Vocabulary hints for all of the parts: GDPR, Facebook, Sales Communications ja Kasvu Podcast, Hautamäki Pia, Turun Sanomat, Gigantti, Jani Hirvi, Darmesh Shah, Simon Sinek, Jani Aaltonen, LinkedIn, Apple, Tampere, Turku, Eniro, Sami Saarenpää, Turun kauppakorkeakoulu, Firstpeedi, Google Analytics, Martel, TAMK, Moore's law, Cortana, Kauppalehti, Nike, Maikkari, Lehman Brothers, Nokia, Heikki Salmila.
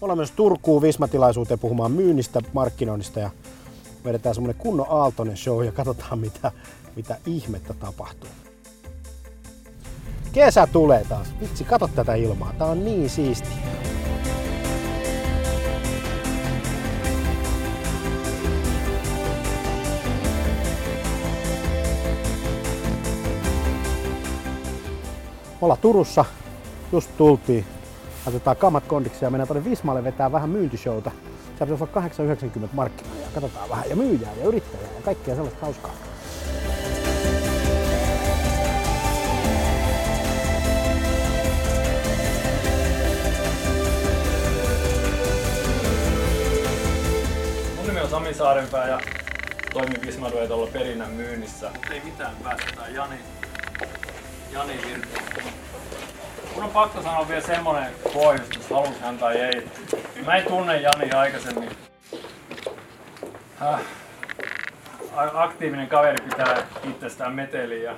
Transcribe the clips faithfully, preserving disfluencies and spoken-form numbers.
Ollaan myös Turkuun Visma-tilaisuuteen puhumaan myynnistä, markkinoinnista ja vedetään semmoinen kunnon Aaltonen show ja katsotaan mitä, mitä ihmettä tapahtuu. Kesä tulee taas. Vitsi, kato tätä ilmaa. Tää on niin siistiä. Ollaan Turussa. Just tultiin. Laitetaan kamat kondiksi ja mennään tuonne Vismalle vetää vähän myyntishowta. Siellä pitäisi olla kahdeksan yhdeksänkymmentä markkinoja. Katsotaan vähän ja myyjää ja yrittäjää ja kaikkea sellaista hauskaa. Mun nimi on Sami Saarenpää ja toimin Visma-duetolla perinnän myynnissä. Mut ei mitään, päästetään Jani. Jani Hirvi. Mun on pakko sanoa vielä semmonen pohjustus, halusi hän tai ei. Mä en tunne Jani aikaisemmin. Äh, aktiivinen kaveri pitää itsestään meteliä.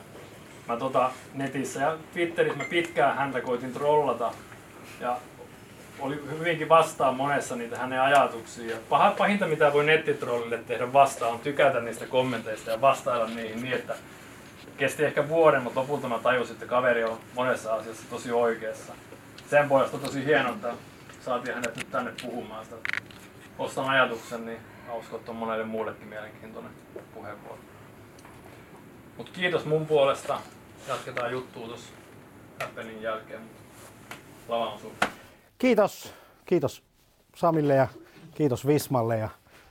Mä tota netissä ja Twitterissä mä pitkään häntä koitin trollata. Ja oli hyvinkin vastaan monessa niitä hänen ajatuksia. Pahinta mitä voi nettitrollille tehdä vastaan on tykätä niistä kommenteista ja vastailla niihin niin, että kesti ehkä vuoden, mutta lopulta mä tajusin, että kaveri on monessa asiassa tosi oikeassa. Sen puolesta tosi hienoa, että saatiin hänet nyt tänne puhumaan sitä. Ostan ajatuksen, niin mä uskon, että on monelle muullekin mielenkiintoinen puheenvuoro. Mut kiitos mun puolesta. Jatketaan juttua tuossa Applein jälkeen. Lava on sun. Kiitos. Kiitos Samille ja kiitos Vismalle ja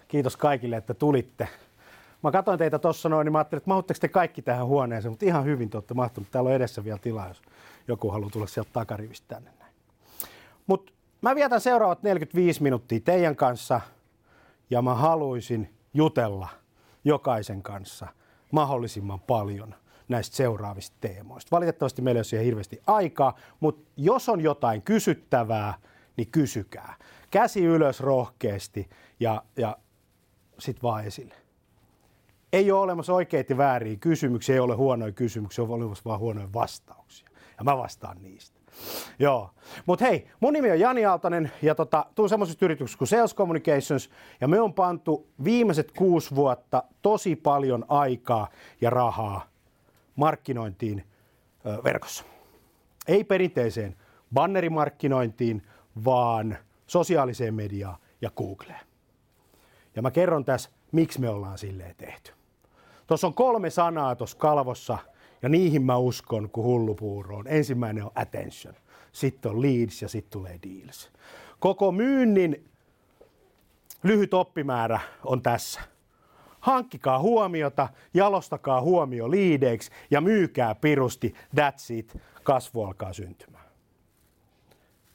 kiitos kaikille, että tulitte. Mä katsoin teitä tuossa noin, niin mä ajattelin, että mahutteko te kaikki tähän huoneeseen, mutta ihan hyvin te olette mahtunut. Täällä on edessä vielä tilaa, jos joku haluaa tulla sieltä takarivistä tänne. Mutta mä vietän seuraavat neljäkymmentäviisi minuuttia teidän kanssa ja mä haluaisin jutella jokaisen kanssa mahdollisimman paljon näistä seuraavista teemoista. Valitettavasti meillä ei ole siihen hirveästi aikaa, mutta jos on jotain kysyttävää, niin kysykää. Käsi ylös rohkeasti ja, ja sit vaan esille. Ei ole olemassa oikeita vääriä kysymyksiä, ei ole huonoja kysymyksiä, on olemassa vaan huonoja vastauksia. Ja mä vastaan niistä. Joo. Mut hei, mun nimi on Jani Aaltonen ja tota, tuun semmoisesta yrityksestä kuin Sales Communications ja me on pantu viimeiset kuusi vuotta tosi paljon aikaa ja rahaa markkinointiin ö, verkossa. Ei perinteiseen bannerimarkkinointiin, vaan sosiaaliseen mediaan ja Googleen. Ja mä kerron tässä, miksi me ollaan silleen tehty. Tuossa on kolme sanaa tuossa kalvossa, ja niihin mä uskon kuin hullupuuroon. Ensimmäinen on attention, sitten on leads ja sitten tulee deals. Koko myynnin lyhyt oppimäärä on tässä. Hankkikaa huomiota, jalostakaa huomio liideiksi ja myykää pirusti, that's it, kasvu alkaa syntymään.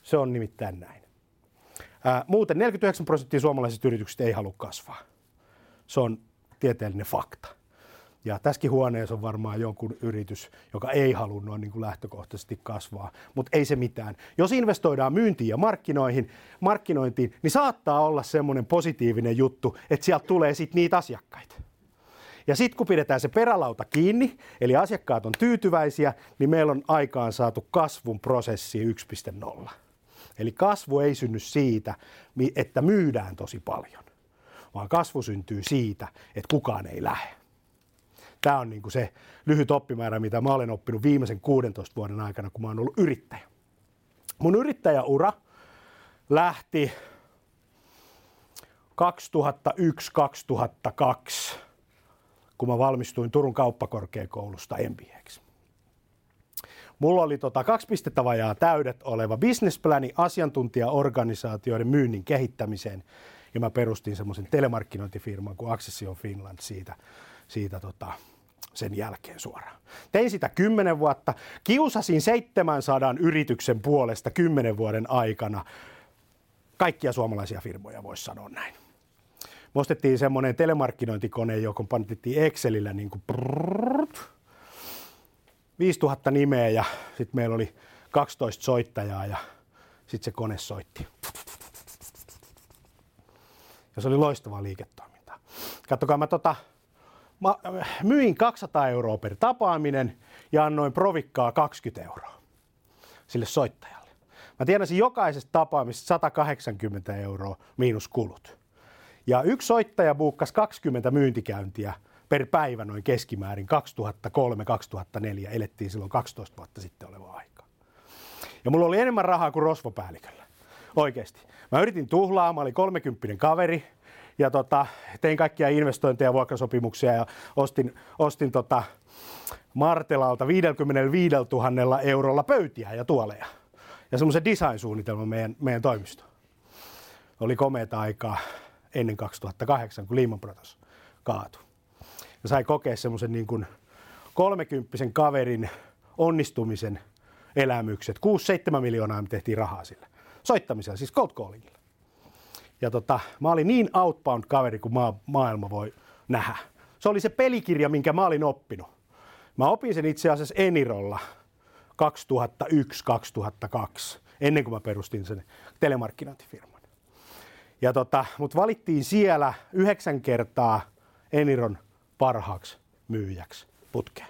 Se on nimittäin näin. Ää, muuten neljäkymmentäyhdeksän prosenttia suomalaisista yrityksistä ei halua kasvaa. Se on tieteellinen fakta. Ja tässäkin huoneessa on varmaan jonkun yritys, joka ei halunnut niin kuin lähtökohtaisesti kasvaa, mutta ei se mitään. Jos investoidaan myyntiin ja markkinoihin, markkinointiin, niin saattaa olla semmoinen positiivinen juttu, että sieltä tulee sitten niitä asiakkaita. Ja sitten kun pidetään se perälauta kiinni, eli asiakkaat on tyytyväisiä, niin meillä on aikaan saatu kasvun prosessi yksi piste nolla. Eli kasvu ei synny siitä, että myydään tosi paljon, vaan kasvu syntyy siitä, että kukaan ei lähde. Tämä on niin kuin se lyhyt oppimäärä, mitä mä olen oppinut viimeisen kuudentoista vuoden aikana, kun mä oon ollut yrittäjä. Mun yrittäjäura lähti kaksituhattayksi kaksituhattakaksi, kun mä valmistuin Turun kauppakorkeakoulusta M B A:ksi. Mulla oli tota kaksi pistettä vajaa täydet oleva businessplani asiantuntijaorganisaatioiden myynnin kehittämiseen, ja mä perustin semmoisen telemarkkinointifirman kuin Accessio Finland siitä. siitä tota, sen jälkeen suoraan. Tein sitä kymmenen vuotta, kiusasin seitsemänsataa yrityksen puolesta kymmenen vuoden aikana kaikkia suomalaisia firmoja, voisi sanoa näin. Me ostettiin semmoinen telemarkkinointikone, joka pantettiin Excelillä niin kuin brrrt, viisituhatta nimeä, ja sitten meillä oli kaksitoista soittajaa ja sitten se kone soitti. Ja se oli loistavaa liiketoimintaa. Katsokaa, mä tota... Mä myin kaksisataa euroa per tapaaminen ja annoin provikkaa kaksikymmentä euroa sille soittajalle. Mä tienasin jokaisesta tapaamisesta sata kahdeksankymmentä euroa miinus kulut. Ja yksi soittaja buukkasi kaksikymmentä myyntikäyntiä per päivä noin keskimäärin kaksituhattakolme kaksituhattaneljä. Elettiin silloin kaksitoista vuotta sitten oleva aika. Ja mulla oli enemmän rahaa kuin rosvopäälliköllä. Oikeesti. Mä yritin tuhlaa, mä olin kolmekymppinen kaveri. Ja tota, tein kaikkia investointeja ja vuokrasopimuksia ja ostin, ostin tota Martelalta viisikymmentäviisituhatta eurolla pöytiä ja tuoleja. Ja semmoisen design-suunnitelman meidän, meidän toimistoon. Oli komeata aikaa ennen kaksituhattakahdeksan, kun Lehman Brothers kaatui. Ja sai kokea semmoisen niin kuin kolmekymppisen kaverin onnistumisen elämykset. kuusi seitsemän miljoonaa me tehtiin rahaa sillä. Soittamisella, siis cold callingilla. Ja tota, mä olin niin outbound-kaveri kuin maa, maailma voi nähdä. Se oli se pelikirja, minkä mä olin oppinut. Mä opin sen itse asiassa Enirolla kaksituhattayksi kaksituhattakaksi, ennen kuin mä perustin sen telemarkkinointifirman. Ja tota, mut valittiin siellä yhdeksän kertaa Eniron parhaaksi myyjäksi putkeen.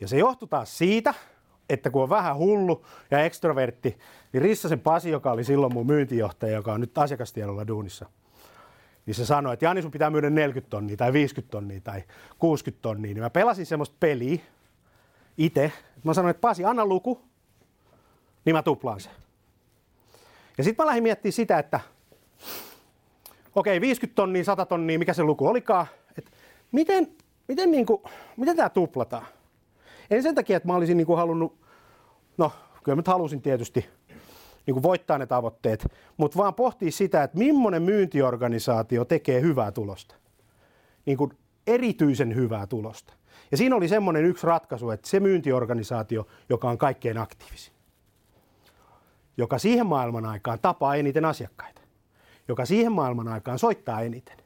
Ja se johtui taas siitä, että kun on vähän hullu ja ekstrovertti, niin Rissasen Pasi, joka oli silloin mun myyntijohtaja, joka on nyt asiakastiedolla duunissa, niin se sanoi, että Jani, sun pitää myydä neljäkymmentä tonnia tai viisikymmentä tonnia tai kuusikymmentä tonnia. Niin mä pelasin semmoista peliä itse. Mä sanoin, että Pasi, anna luku, niin mä tuplaan sen. Ja sit mä lähdin miettimään sitä, että okei, okay, viisikymmentä tonnia, sata tonnia, mikä se luku olikaan. Että miten, miten, niin kuin, miten tää tuplataan? En sen takia, että mä olisin niin kuin halunnut, no kyllä mä halusin tietysti niin kuin voittaa ne tavoitteet, mutta vaan pohtia sitä, että millainen myyntiorganisaatio tekee hyvää tulosta. Niin kuin erityisen hyvää tulosta. Ja siinä oli semmoinen yksi ratkaisu, että se myyntiorganisaatio, joka on kaikkein aktiivisin, joka siihen maailman aikaan tapaa eniten asiakkaita, joka siihen maailman aikaan soittaa eniten.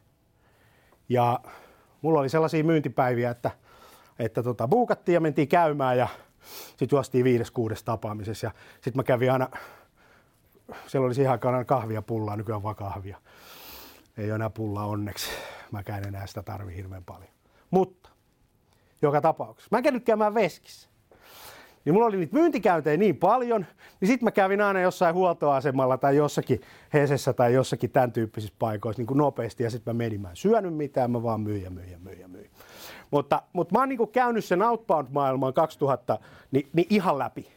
Ja mulla oli sellaisia myyntipäiviä, että että tota, buukattiin ja mentiin käymään ja sitten juostiin viides kuudes tapaamisessa. Sitten mä kävin aina, siellä oli siihen aikaan aina kahvia pullaa, nykyään vaan kahvia. Ei ole enää pullaa onneksi, mäkään enää sitä tarvii hirveän paljon. Mutta joka tapauksessa, mä käyn nyt käymään veskissä. Niin mulla oli niitä myyntikäyntejä niin paljon, niin sitten mä kävin aina jossain huoltoasemalla tai jossakin Hesessä tai jossakin tämän tyyppisissä paikoissa niin kuin nopeasti. Ja sitten mä menin, mä en syönyt mitään, mä vaan myyn ja myyn ja myyn ja myyn. Mutta, mutta mä oon niin kuin käynyt sen outbound-maailman kaksituhatta niin, niin ihan läpi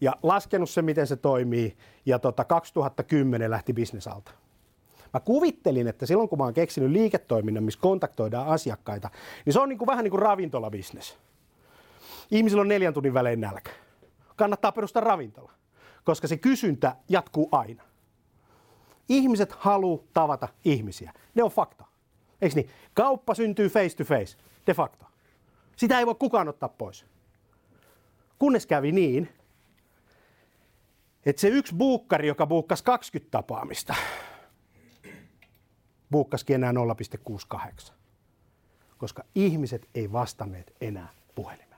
ja laskenut sen, miten se toimii, ja tota kaksituhattakymmenen lähti business alta. Mä kuvittelin, että silloin kun mä oon keksinyt liiketoiminnan, missä kontaktoidaan asiakkaita, niin se on niin kuin vähän niin kuin ravintolabisnes. Ihmisillä on neljän tunnin välein nälkä. Kannattaa perustaa ravintola, koska se kysyntä jatkuu aina. Ihmiset haluaa tavata ihmisiä. Ne on fakta. Eiks niin? Kauppa syntyy face to face, de facto. Sitä ei voi kukaan ottaa pois. Kunnes kävi niin, että se yksi buukkari, joka buukkasi kaksikymmentä tapaamista, buukkasikin enää nolla pilkku kuusikymmentäkahdeksan. koska ihmiset ei vastanneet enää puhelimeen.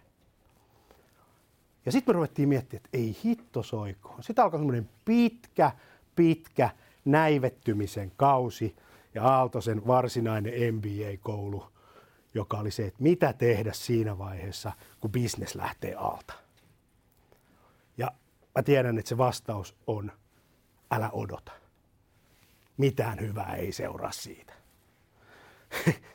Ja sitten me ruvettiin miettimään, että ei hitto soikoon. Sitten alkoi semmoinen pitkä, pitkä näivettymisen kausi ja Aaltosen varsinainen M B A-koulu, joka oli se, että mitä tehdä siinä vaiheessa, kun bisnes lähtee alta. Ja mä tiedän, että se vastaus on, älä odota. Mitään hyvää ei seuraa siitä.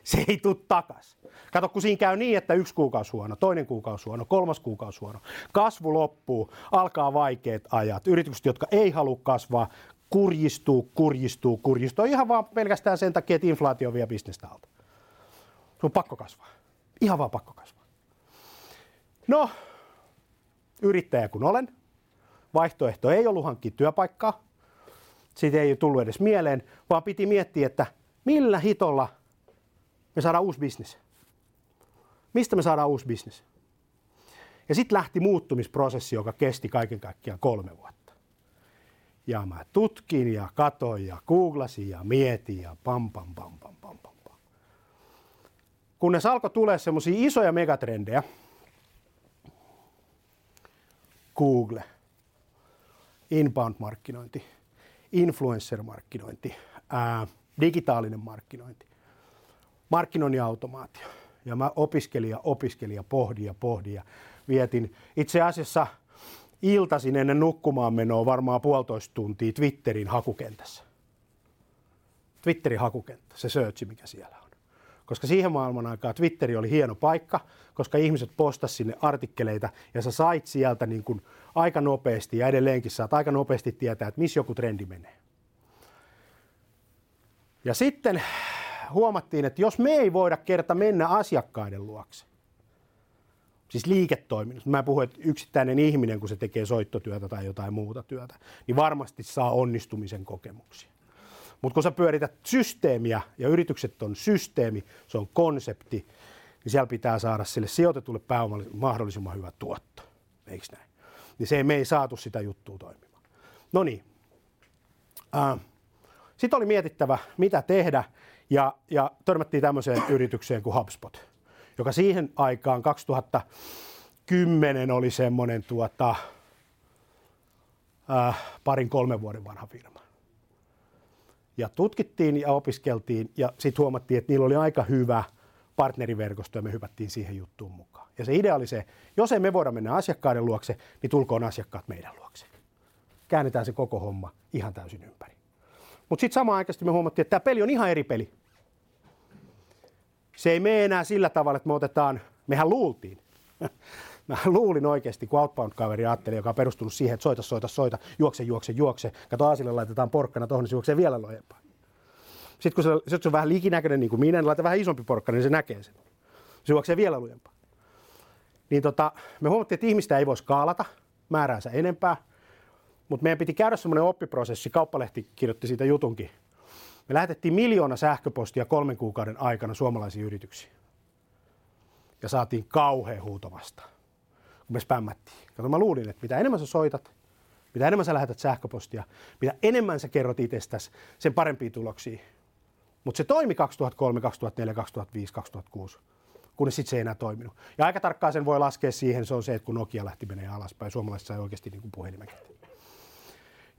Se ei tule takas. Kato, kun siinä käy niin, että yksi kuukausi huono, toinen kuukausi huono, kolmas kuukausi huono. Kasvu loppuu, alkaa vaikeat ajat. Yritykset, jotka ei halua kasvaa, kurjistuu, kurjistuu, kurjistuu. Ihan vaan pelkästään sen takia, että inflaatio vie bisnestä alta. Sun on pakko kasvaa. Ihan vaan pakko kasvaa. No, yrittäjä kun olen. Vaihtoehto ei ollut hankkia työpaikkaa. Siitä ei tullut edes mieleen, vaan piti miettiä, että millä hitolla me saadaan uusi bisnes. Mistä me saadaan uusi bisnes? Ja sitten lähti muuttumisprosessi, joka kesti kaiken kaikkiaan kolme vuotta. Ja mä tutkin ja katoin ja googlasin ja mietin ja pam pam pam pam pam pam. Kunnes alkoi tulee semmoisia isoja megatrendejä. Google, inbound-markkinointi, influencer-markkinointi, ää, digitaalinen markkinointi, markkinoinnin automaatio. Ja mä opiskelin ja opiskelin ja pohdin ja pohdin ja vietin. Itse asiassa iltasin ennen nukkumaan menoa varmaan puolitoista tuntia Twitterin hakukentässä. Twitterin hakukenttä, se searchi mikä siellä on. Koska siihen maailman aikaan Twitteri oli hieno paikka, koska ihmiset postasivat sinne artikkeleita ja sä sait sieltä niin kuin aika nopeasti ja edelleenkin saat aika nopeasti tietää, että missä joku trendi menee. Ja sitten huomattiin, että jos me ei voida kerta mennä asiakkaiden luokse, siis liiketoiminnassa, mä puhun, että yksittäinen ihminen, kun se tekee soittotyötä tai jotain muuta työtä, niin varmasti saa onnistumisen kokemuksia. Mutta kun sä pyörität systeemiä ja yritykset on systeemi, se on konsepti, niin siellä pitää saada sille sijoitetulle pääomalle mahdollisimman hyvä tuotto. Eiks näin? Niin se, me ei saatu sitä juttua toimimaan. No niin. Äh. Sitten oli mietittävä, mitä tehdä ja, ja törmättiin tämmöiseen yritykseen kuin HubSpot, joka siihen aikaan kaksituhattakymmenen oli semmoinen tuota, äh, parin kolmen vuoden vanha firma. Ja tutkittiin ja opiskeltiin ja sitten huomattiin, että niillä oli aika hyvä partneriverkosto ja me hypättiin siihen juttuun mukaan. Ja se idea oli se, jos ei me voida mennä asiakkaiden luokse, niin tulkoon asiakkaat meidän luokse. Käännetään se koko homma ihan täysin ympäri. Mutta sitten samaan aikaisesti me huomattiin, että tämä peli on ihan eri peli. Se ei mene enää sillä tavalla, että me otetaan, mehän luultiin. Mä luulin oikeasti, kun Outbound-kaveri ajatteli, joka on perustunut siihen, että soita, soita, soita, juokse, juokse, juokse. Kato, aasille laitetaan porkkana tuohon, niin se juoksee vielä lojempaa. Sitten kun se, sit se on vähän likinäköinen niin kuin minä, niin laita vähän isompi porkkana, niin se näkee sen. Se juoksee vielä lujempaa. Niin tota, me huomattiin, että ihmistä ei voi skaalata määräänsä enempää, mutta meidän piti käydä semmoinen oppiprosessi. Kauppalehti kirjoitti siitä jutunkin. Me lähetettiin miljoona sähköpostia kolmen kuukauden aikana suomalaisiin yrityksiin. Ja saatiin kauhean huuto vastaan. Kun me spämmättiin. Kato, mä luulin, että mitä enemmän sä soitat, mitä enemmän sä lähetät sähköpostia, mitä enemmän sä kerrot itsestäsi, sen parempia tuloksia. Mutta se toimi kaksituhattakolme, kaksituhattaneljä, kaksituhattaviisi, kaksituhattakuusi, kunnes sitten se ei enää toiminut. Ja aika tarkkaan sen voi laskea siihen, se on se, että kun Nokia lähti menee alaspäin, suomalaiset sai oikeasti niin kuin puhelimen,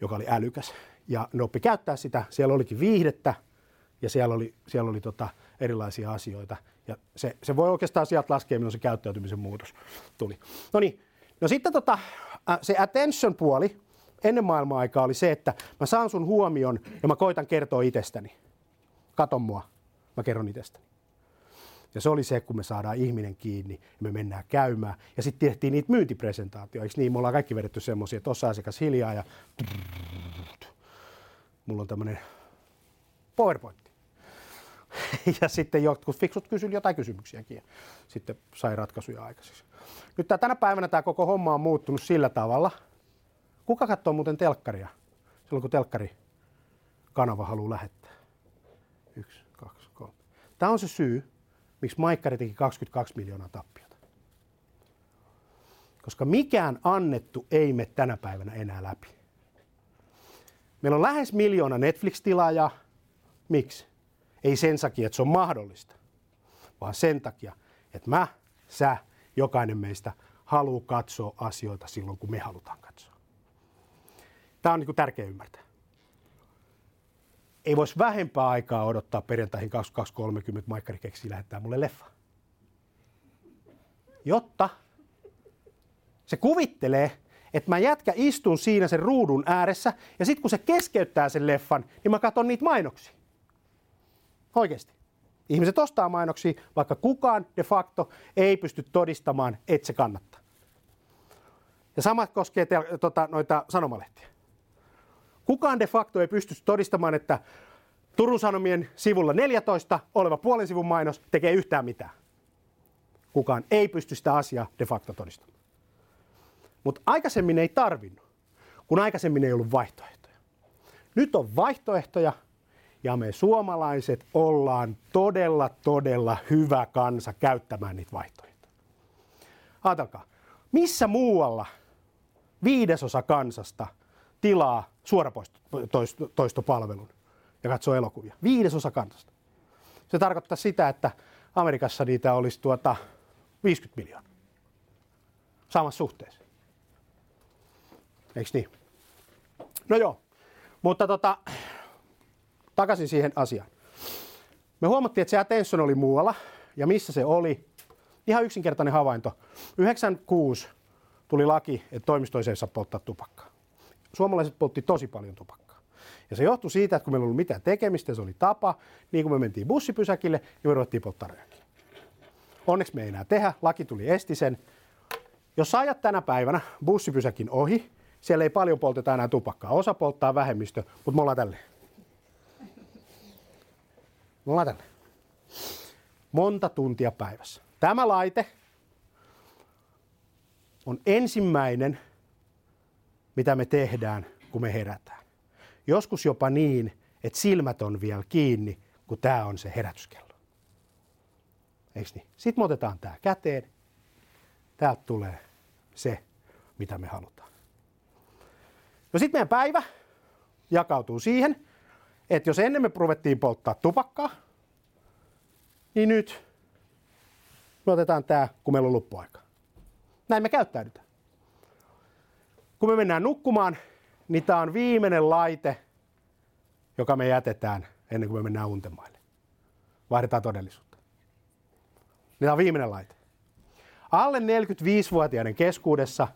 joka oli älykäs. Ja ne oppi käyttää sitä, siellä olikin viihdettä ja siellä oli, siellä oli tota erilaisia asioita. Ja se, se voi oikeastaan sieltä laskea, milloin se käyttäytymisen muutos tuli. No niin, no sitten tota, se attention-puoli ennen maailman-aikaa oli se, että mä saan sun huomion ja mä koitan kertoa itsestäni. Katon mua, mä kerron itsestäni. Ja se oli se, kun me saadaan ihminen kiinni ja me mennään käymään. Ja sitten tehtiin niitä myyntipresentaatioita, eikö niin? Me ollaan kaikki vedetty semmoisia, että osa asiakas hiljaa ja mulla on tämmöinen PowerPoint. Ja sitten jotkut fiksut kysyivät jotain kysymyksiäkin ja sitten sai ratkaisuja aikaiseksi. Nyt tänä päivänä tämä koko homma on muuttunut sillä tavalla. Kuka katsoo muuten telkkaria silloin, kun telkkarikanava haluaa lähettää? Yksi, kaksi, kolme. Tämä on se syy, miksi Maikkari teki kaksikymmentäkaksi miljoonaa tappiota. Koska mikään annettu ei mene tänä päivänä enää läpi. Meillä on lähes miljoona Netflix-tilaajaa. Miksi? Ei sen takia, että se on mahdollista, vaan sen takia, että mä, sä, jokainen meistä haluaa katsoa asioita silloin, kun me halutaan katsoa. Tämä on niin kuin tärkeä ymmärtää. Ei voisi vähempää aikaa odottaa perjantaihin kaksikymmentäkaksi kolmekymmentä Maikkari keksii lähettää mulle leffa. Jotta se kuvittelee, että mä jätkä istun siinä sen ruudun ääressä ja sitten kun se keskeyttää sen leffan, niin mä katson niitä mainoksia. Oikeasti. Ihmiset ostaa mainoksia, vaikka kukaan de facto ei pysty todistamaan, että se kannattaa. Ja sama koskee te, tota, noita sanomalehtiä. Kukaan de facto ei pysty todistamaan, että Turun Sanomien sivulla neljätoista oleva puolen sivun mainos tekee yhtään mitään. Kukaan ei pysty sitä asiaa de facto todistamaan. Mutta aikaisemmin ei tarvinnut, kun aikaisemmin ei ollut vaihtoehtoja. Nyt on vaihtoehtoja ja me suomalaiset ollaan todella, todella hyvä kansa käyttämään niitä vaihtoehtoja. Ajatelkaa, missä muualla viidesosa kansasta tilaa suoratoistopalvelun ja katsoo elokuvia? Viidesosa kansasta. Se tarkoittaa sitä, että Amerikassa niitä olisi tuota viisikymmentä miljoonaa samassa suhteessa. Eiks niin? No joo, mutta tota, takaisin siihen asiaan. Me huomattiin, että se attention oli muualla ja missä se oli. Ihan yksinkertainen havainto. yhdeksänkymmentäkuusi tuli laki, että toimistoissa ei saa polttaa tupakkaa. Suomalaiset poltti tosi paljon tupakkaa. Ja se johtui siitä, että kun meillä ei ollut mitään tekemistä, se oli tapa, niin kun me mentiin bussipysäkille, niin me ruvettiin polttaa röökiä. Onneksi me ei enää tehdä, laki tuli esti sen. Jos sä ajat tänä päivänä bussipysäkin ohi, siellä ei paljon polteta enää tupakkaa. Osa polttaa vähemmistö, mutta me ollaan tälleen. Me ollaan tälleen. Monta tuntia päivässä. Tämä laite on ensimmäinen, mitä me tehdään, kun me herätään. Joskus jopa niin, että silmät on vielä kiinni, kun tämä on se herätyskello. Eiks niin? Sitten me otetaan tämä käteen. Täältä tulee se, mitä me halutaan. No sitten meidän päivä jakautuu siihen, että jos ennen me ruvettiin polttaa tupakkaa, niin nyt me otetaan tämä, kun meillä on loppuaika. Näin me käyttäydytään. Kun me mennään nukkumaan, niin tämä on viimeinen laite, joka me jätetään ennen kuin me mennään untemaille. Vaihdetaan todellisuutta. Tämä on viimeinen laite. Alle neljäkymmentäviisivuotiaiden keskuudessa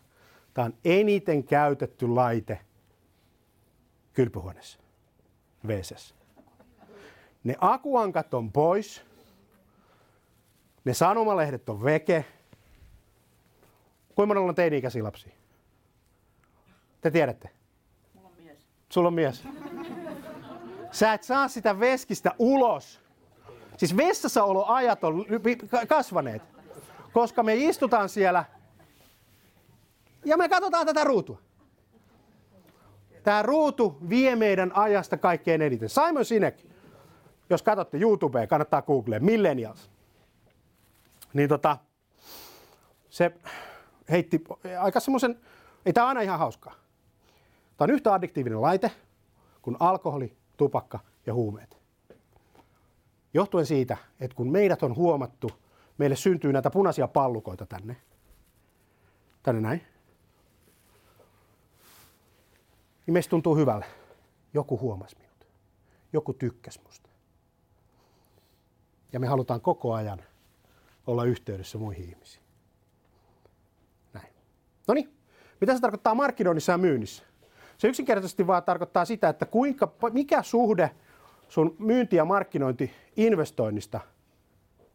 tämä on eniten käytetty laite kylpyhuoneessa, WC:ssä. Ne akuankat on pois, ne sanomalehdet on veke. Kuinka monella on teini-ikäisiä lapsia? Te tiedätte. Mulla on mies. Sulla on mies. Sä et saa sitä veskistä ulos. Siis vessassaoloajat on kasvaneet, koska me istutaan siellä ja me katsotaan tätä ruutua. Tämä ruutu vie meidän ajasta kaikkein eniten. Simon Sinek, jos katsotte YouTubea, kannattaa googlea millennials. Niin tota, se heitti aika semmoisen, ei tämä aina ihan hauskaa. Tämä on yhtä addiktiivinen laite kuin alkoholi, tupakka ja huumeet. Johtuen siitä, että kun meidät on huomattu, meille syntyy näitä punaisia pallukoita tänne. Tänne näin. Niin meistä tuntuu hyvälle. Joku huomasi minut. Joku tykkäsi musta. Ja me halutaan koko ajan olla yhteydessä muihin ihmisiin. Näin. Noniin. Mitä se tarkoittaa markkinoinnissa ja myynnissä? Se yksinkertaisesti vaan tarkoittaa sitä, että kuinka, mikä suhde sun myynti- ja markkinointi-investoinnista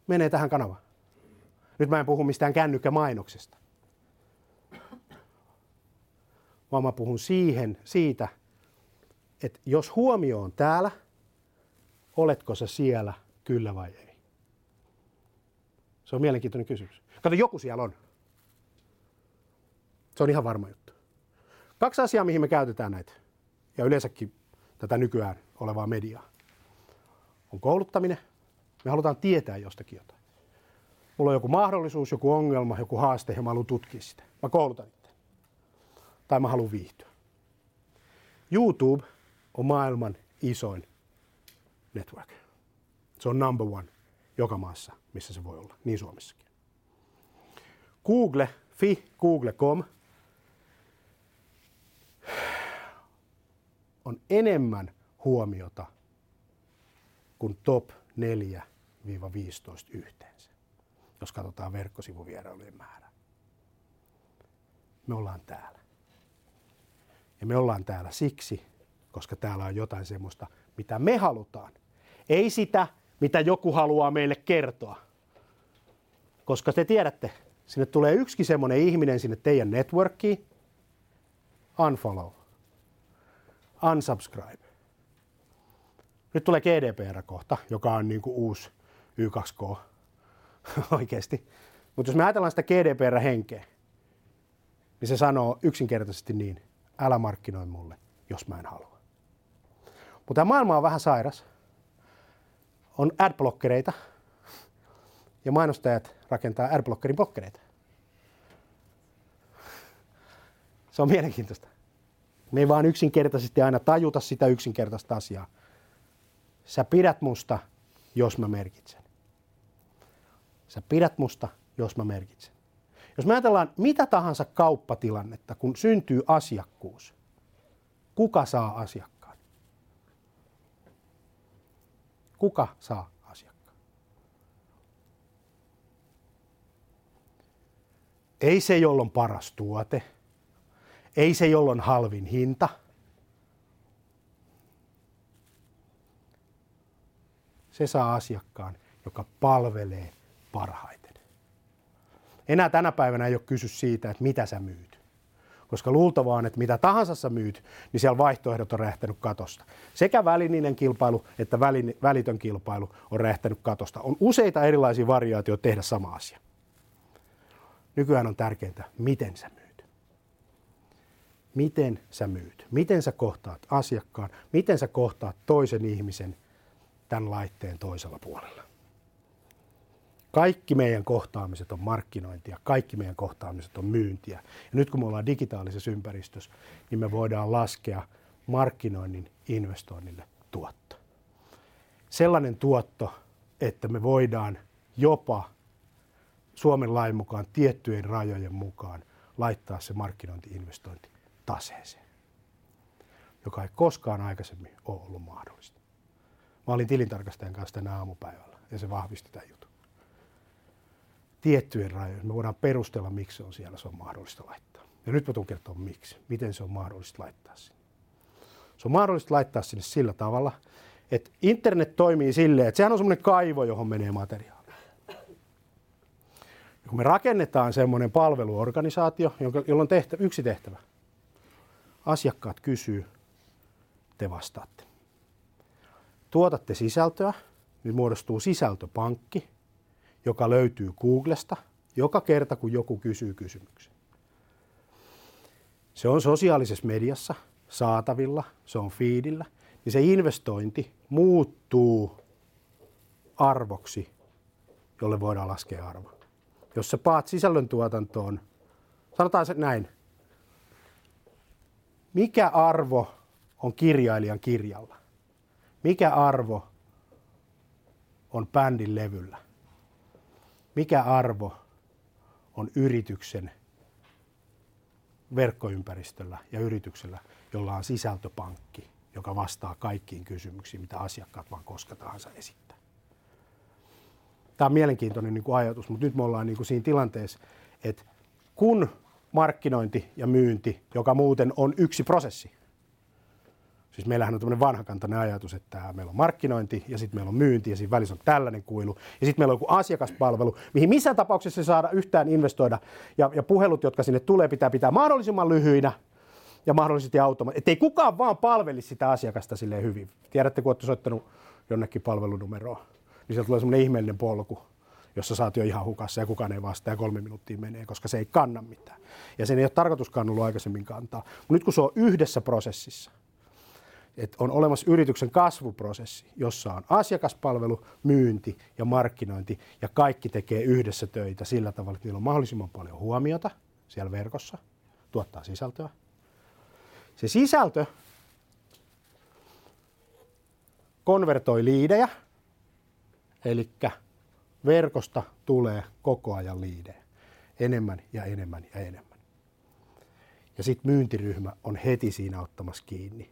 menee tähän kanavaan. Nyt mä en puhu mistään kännykkämainoksesta. Vaan mä puhun siihen, siitä, että jos huomio on täällä, oletko sä siellä, kyllä vai ei? Se on mielenkiintoinen kysymys. Kato, joku siellä on. Se on ihan varma juttu. Kaksi asiaa, mihin me käytetään näitä, ja yleensäkin tätä nykyään olevaa mediaa, on kouluttaminen. Me halutaan tietää jostakin jotain. Mulla on joku mahdollisuus, joku ongelma, joku haaste, ja mä haluan tutkia sitä. Mä koulutan itse. Tai mä haluan viihtyä. YouTube on maailman isoin network. Se on number one joka maassa, missä se voi olla, niin Suomessakin. Google, fi, google piste com on enemmän huomiota kuin top neljä viisitoista yhteensä, jos katsotaan verkkosivuvierailujen määrää. Me ollaan täällä. Ja me ollaan täällä siksi, koska täällä on jotain semmoista, mitä me halutaan. Ei sitä, mitä joku haluaa meille kertoa. Koska te tiedätte, sinne tulee yksikin semmoinen ihminen sinne teidän networkiin. Unfollow. Unsubscribe. Nyt tulee G D P R-kohta, joka on niin kuin uusi Y kaksi K oikeasti. Mutta jos me ajatellaan sitä G D P R-henkeä, niin se sanoo yksinkertaisesti niin, älä markkinoi mulle, jos mä en halua. Mutta tämä maailma on vähän sairas. On adblockereita ja mainostajat rakentaa adblockerin blokkereita. Se on mielenkiintoista. Me ei vaan yksinkertaisesti aina tajuta sitä yksinkertaista asiaa. Sä pidät musta, jos mä merkitsen. Sä pidät musta, jos mä merkitsen. Jos me ajatellaan mitä tahansa kauppatilannetta, kun syntyy asiakkuus, kuka saa asiakkaan? Kuka saa asiakkaan? Ei se, jolla on paras tuote. Ei se, jolla on halvin hinta. Se saa asiakkaan, joka palvelee parhaiten. Enää tänä päivänä ei ole kysy siitä, että mitä sä myyt. Koska luultavaan, että mitä tahansa sä myyt, niin siellä vaihtoehdot on räjähtänyt katosta. Sekä välinen kilpailu että välitön kilpailu on räjähtänyt katosta. On useita erilaisia variaatioita tehdä sama asia. Nykyään on tärkeintä, miten sä myyt. Miten sä myyt. Miten sä kohtaat asiakkaan. Miten sä kohtaat toisen ihmisen tämän laitteen toisella puolella. Kaikki meidän kohtaamiset on markkinointia, kaikki meidän kohtaamiset on myyntiä. Ja nyt kun me ollaan digitaalisessa ympäristössä, niin me voidaan laskea markkinoinnin investoinnille tuotto. Sellainen tuotto, että me voidaan jopa Suomen lain mukaan tiettyjen rajojen mukaan laittaa se markkinointi-investointi taseeseen, joka ei koskaan aikaisemmin ole ollut mahdollista. Mä olin tilintarkastajan kanssa tänä aamupäivällä ja se vahvisti tämän jutun. Tiettyjen rajojen. Me voidaan perustella, miksi se on siellä, se on mahdollista laittaa. Ja nyt mä tuun kertoa miksi, miten se on mahdollista laittaa sinne. Se on mahdollista laittaa sinne sillä tavalla, että internet toimii silleen, että sehän on semmoinen kaivo, johon menee materiaalia. Ja kun me rakennetaan semmoinen palveluorganisaatio, jolla on tehtävä, yksi tehtävä. Asiakkaat kysyy, te vastaatte. Tuotatte sisältöä, niin muodostuu sisältöpankki, joka löytyy Googlesta joka kerta, kun joku kysyy kysymyksen. Se on sosiaalisessa mediassa saatavilla, se on feedillä, niin se investointi muuttuu arvoksi, jolle voidaan laskea arvo. Jos sä paat sisällöntuotantoon, sanotaan se näin, mikä arvo on kirjailijan kirjalla? Mikä arvo on bändin levyllä? Mikä arvo on yrityksen verkkoympäristöllä ja yrityksellä, jolla on sisältöpankki, joka vastaa kaikkiin kysymyksiin, mitä asiakkaat vaan koska tahansa esittää? Tämä on mielenkiintoinen niin kuin ajatus, mutta nyt me ollaan niin kuin siinä tilanteessa, että kun markkinointi ja myynti, joka muuten on yksi prosessi, siis meillähän on tämmöinen vanhakantainen ajatus, että meillä on markkinointi ja sitten meillä on myynti ja siinä välissä on tällainen kuilu. Ja sitten meillä on joku asiakaspalvelu, mihin missään tapauksessa ei saada yhtään investoida. Ja, ja puhelut, jotka sinne tulee, pitää pitää mahdollisimman lyhyinä ja mahdollisesti automaattisesti. Että ei kukaan vaan palvelisi sitä asiakasta silleen hyvin. Tiedätte, kun olette soittanut jonnekin palvelunumeroon, niin sieltä tulee semmoinen ihmeellinen polku, jossa sä oot jo ihan hukassa ja kukaan ei vastaa ja kolme minuuttia menee, koska se ei kanna mitään. Ja sen ei ole tarkoituskaan ollut aikaisemmin kantaa. Mutta nyt kun se on yhdessä prosessissa, että on olemassa yrityksen kasvuprosessi, jossa on asiakaspalvelu, myynti ja markkinointi ja kaikki tekee yhdessä töitä sillä tavalla, että niillä on mahdollisimman paljon huomiota siellä verkossa, tuottaa sisältöä. Se sisältö konvertoi liidejä, eli verkosta tulee koko ajan liidejä. Enemmän ja enemmän ja enemmän. Ja sitten myyntiryhmä on heti siinä ottamassa kiinni,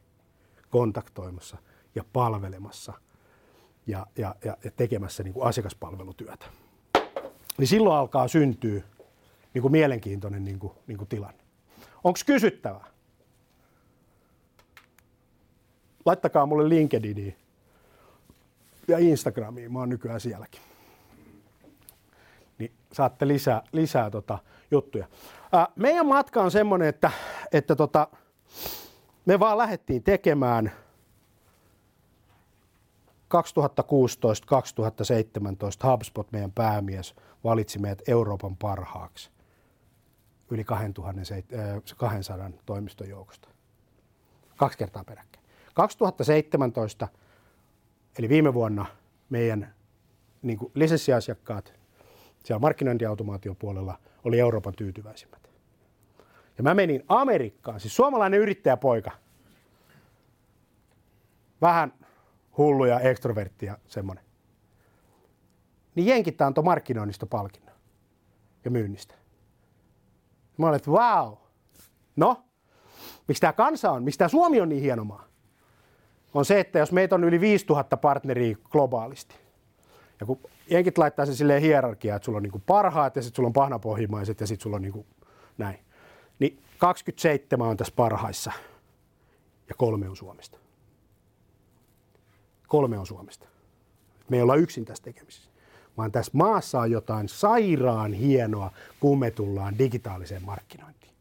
kontaktoimassa ja palvelemassa ja, ja, ja tekemässä niin kuin asiakaspalvelutyötä. Niin silloin alkaa syntyä niin kuin mielenkiintoinen niin kuin, niin kuin tilanne. Onko kysyttävää? Laittakaa mulle LinkedIniin ja Instagramiin, mä oon nykyään sielläkin. Niin saatte lisää, lisää tota juttuja. Ää, meidän matka on semmoinen, että, että tota, me vaan lähdettiin tekemään kaksituhattakuusitoista kaksituhattaseitsemäntoista HubSpot, meidän päämies, valitsi meidät Euroopan parhaaksi yli kaksituhattaseitsemänsataa toimiston joukosta. Kaksi kertaa peräkkäin. kaksituhattaseitsemäntoista, eli viime vuonna, meidän niin kuin lisenssiasiakkaat siellä markkinointiautomaatiopuolella oli Euroopan tyytyväisimmät. Ja mä menin Amerikkaan, siis suomalainen yrittäjäpoika. Vähän hullu ja ekstrovertti ja semmoinen. Niin jenkit antoi markkinoinnista palkinnon ja myynnistä. Mä olin, että vau! Wow. No, miksi tää kansa on, miksi tää Suomi on niin hieno maa? On se, että jos meitä on yli viisituhatta partneria globaalisti, ja kun jenkit laittaa sen silleen hierarkiaan, että sulla on niinku parhaat ja sitten sulla on pahnapohjimaiset ja sitten sulla on niinku näin, niin kaksikymmentäseitsemän on tässä parhaissa ja kolme on Suomesta. Kolme on Suomesta. Me ei olla yksin tässä tekemisessä, vaan tässä maassa on jotain sairaan hienoa, kun me tullaan digitaaliseen markkinointiin.